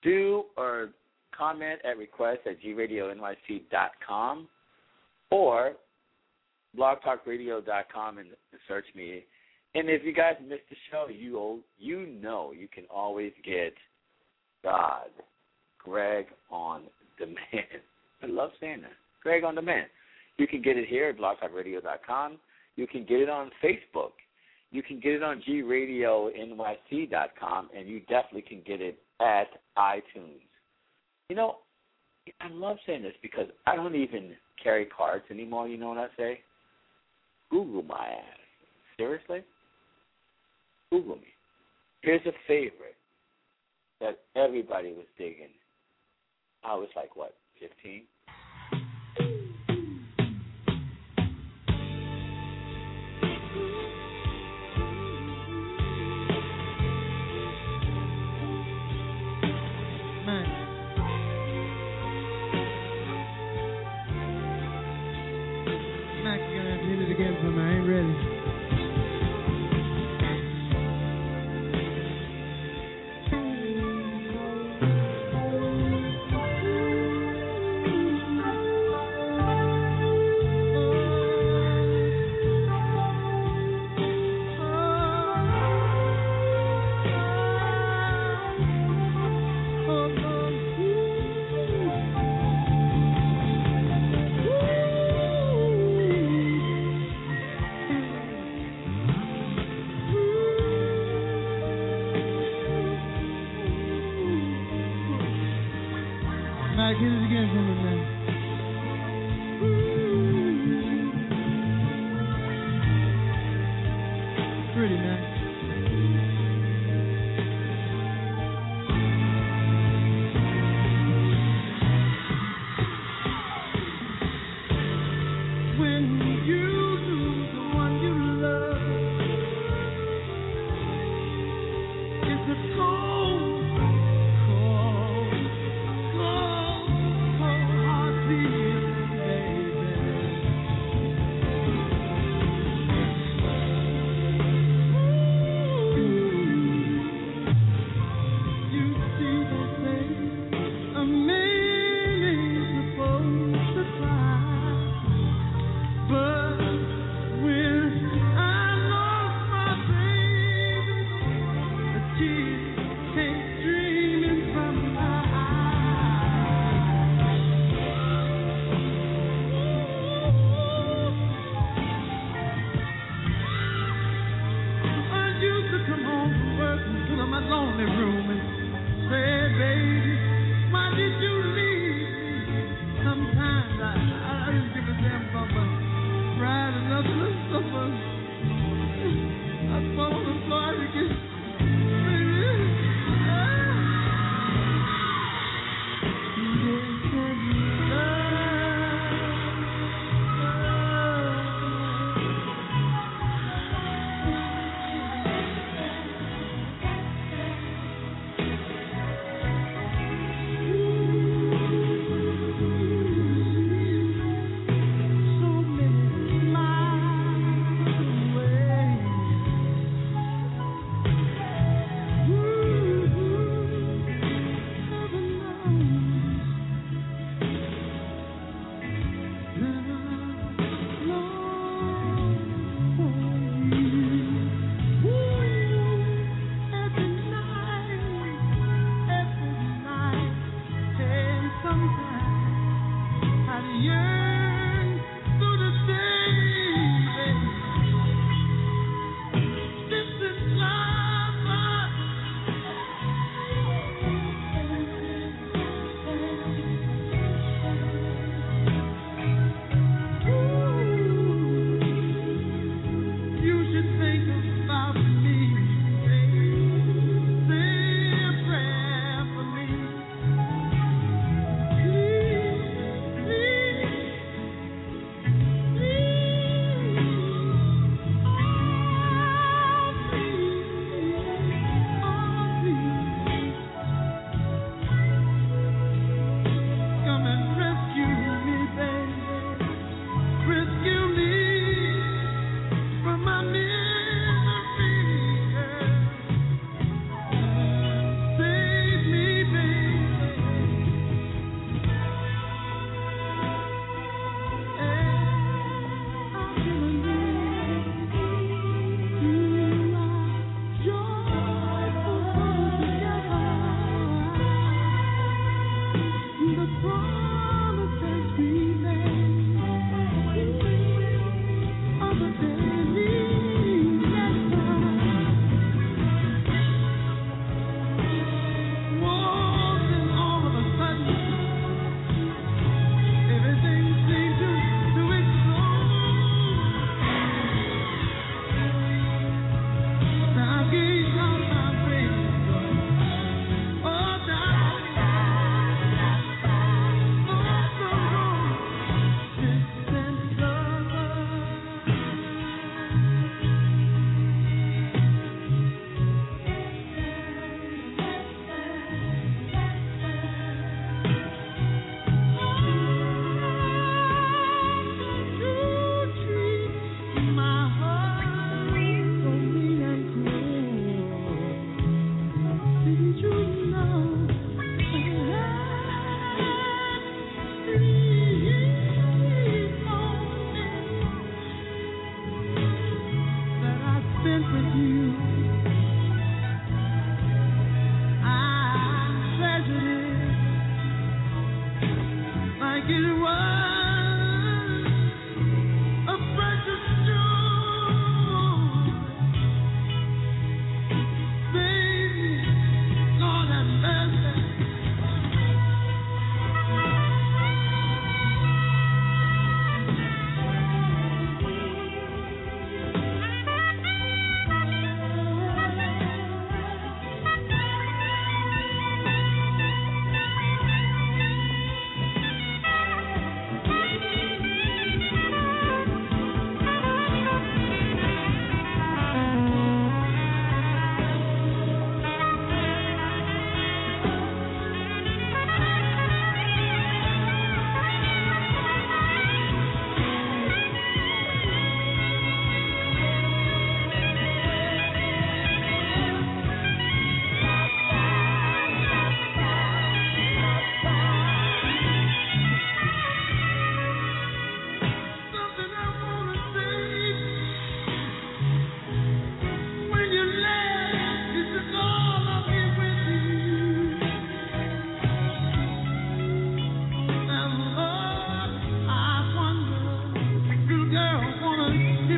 do or comment at request at gradionyc.com or blogtalkradio.com and search me. And if you guys missed the show, you know you can always get God, Greg on Demand. I love saying that. Greg on Demand. You can get it here at blogtalkradio.com. You can get it on Facebook. You can get it on gradionyc.com, and you definitely can get it at iTunes. You know, I love saying this because I don't even carry cards anymore, you know what I say? Google my ass. Seriously? Google me. Here's a favorite that everybody was digging. I was like, what, 15?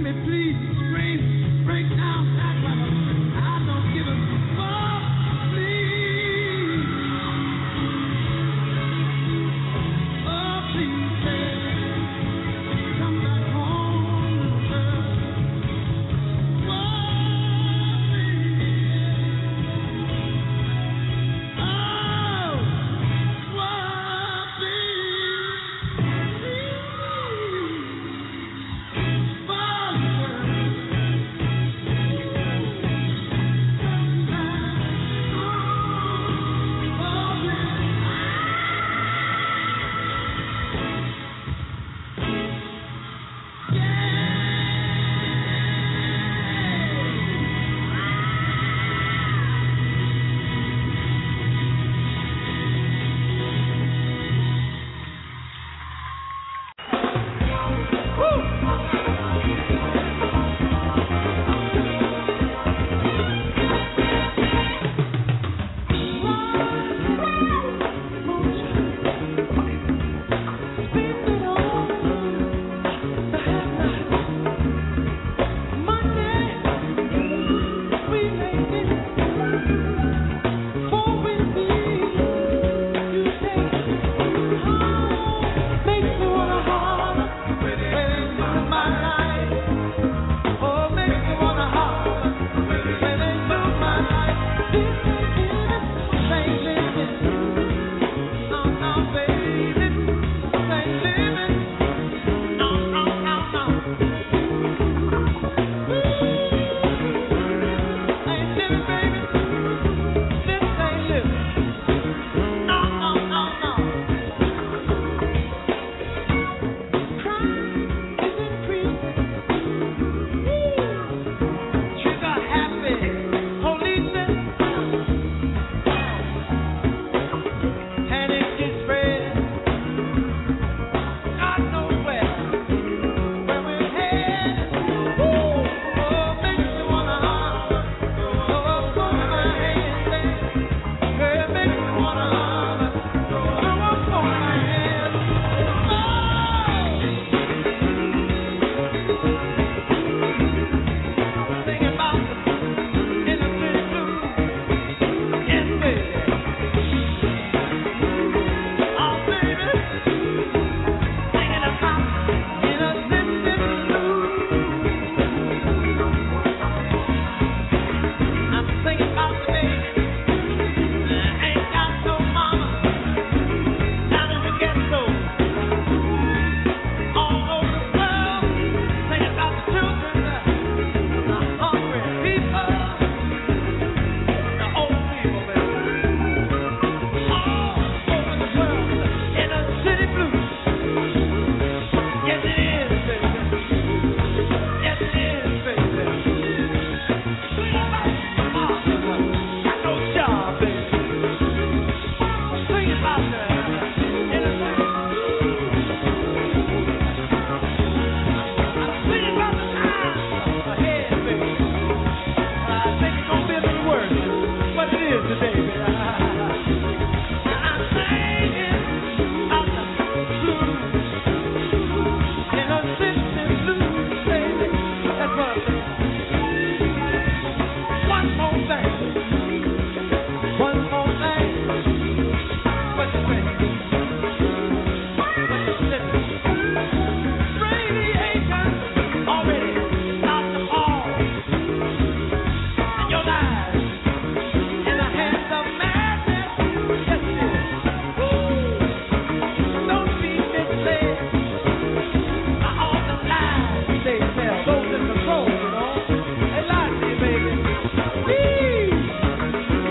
Baby,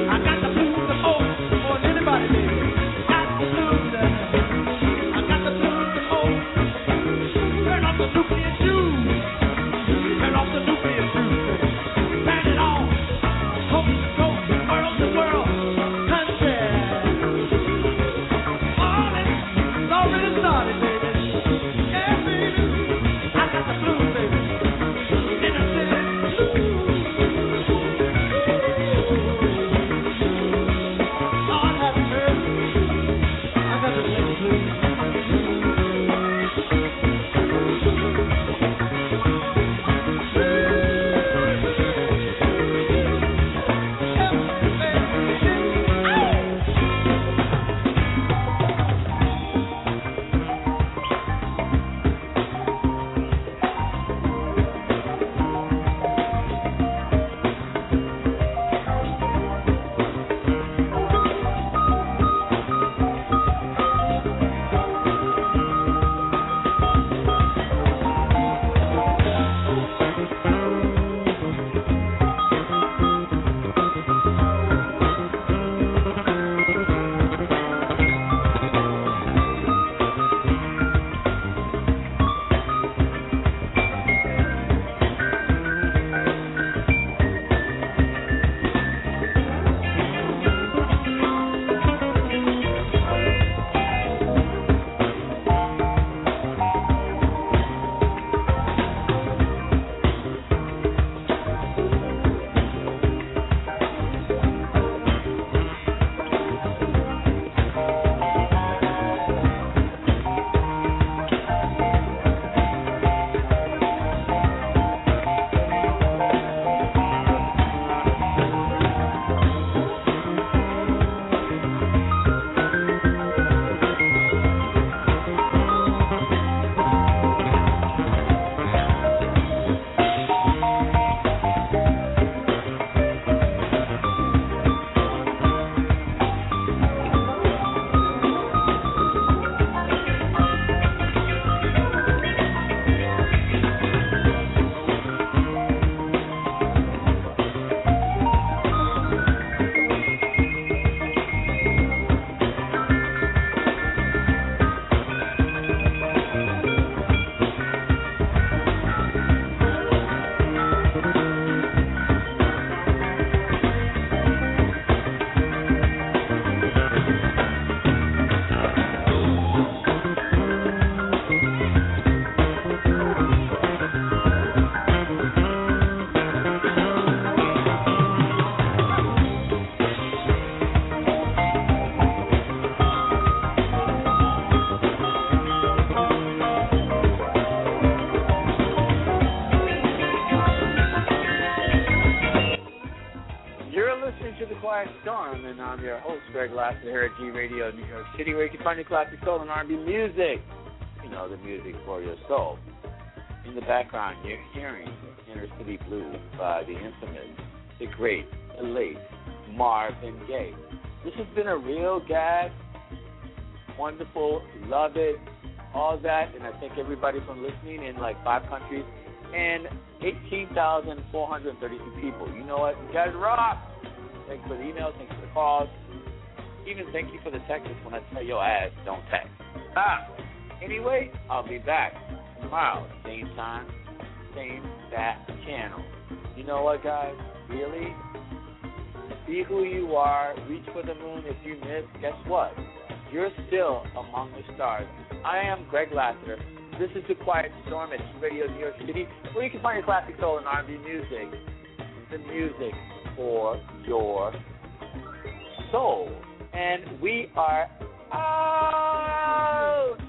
I got the blues, baby. Quiet Storm, and I'm your host, Greg Lassiter, here at G Radio in New York City, where you can find your classic soul and R&B music. You know, the music for your soul. In the background, you're hearing Inner City Blues by the infamous, the great, the late Marvin Gaye. This has been a real gas, wonderful, love it, all that, and I thank everybody for listening in like 5 countries and 18,432 people. You know what? You guys rock! Thanks for the emails, thanks for the calls. Even thank you for the texts when I tell your ass don't text. Anyway, I'll be back tomorrow, same time, same bat channel. You know what, guys? Really? Be who you are. Reach for the moon. If you miss, guess what? You're still among the stars. I am Greg Lassiter. This is The Quiet Storm at G Radio New York City, where you can find your classic soul and R&B music. The music for your soul. And we are out!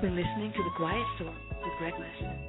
Listening to The Quiet Storm with Greg Lassiter.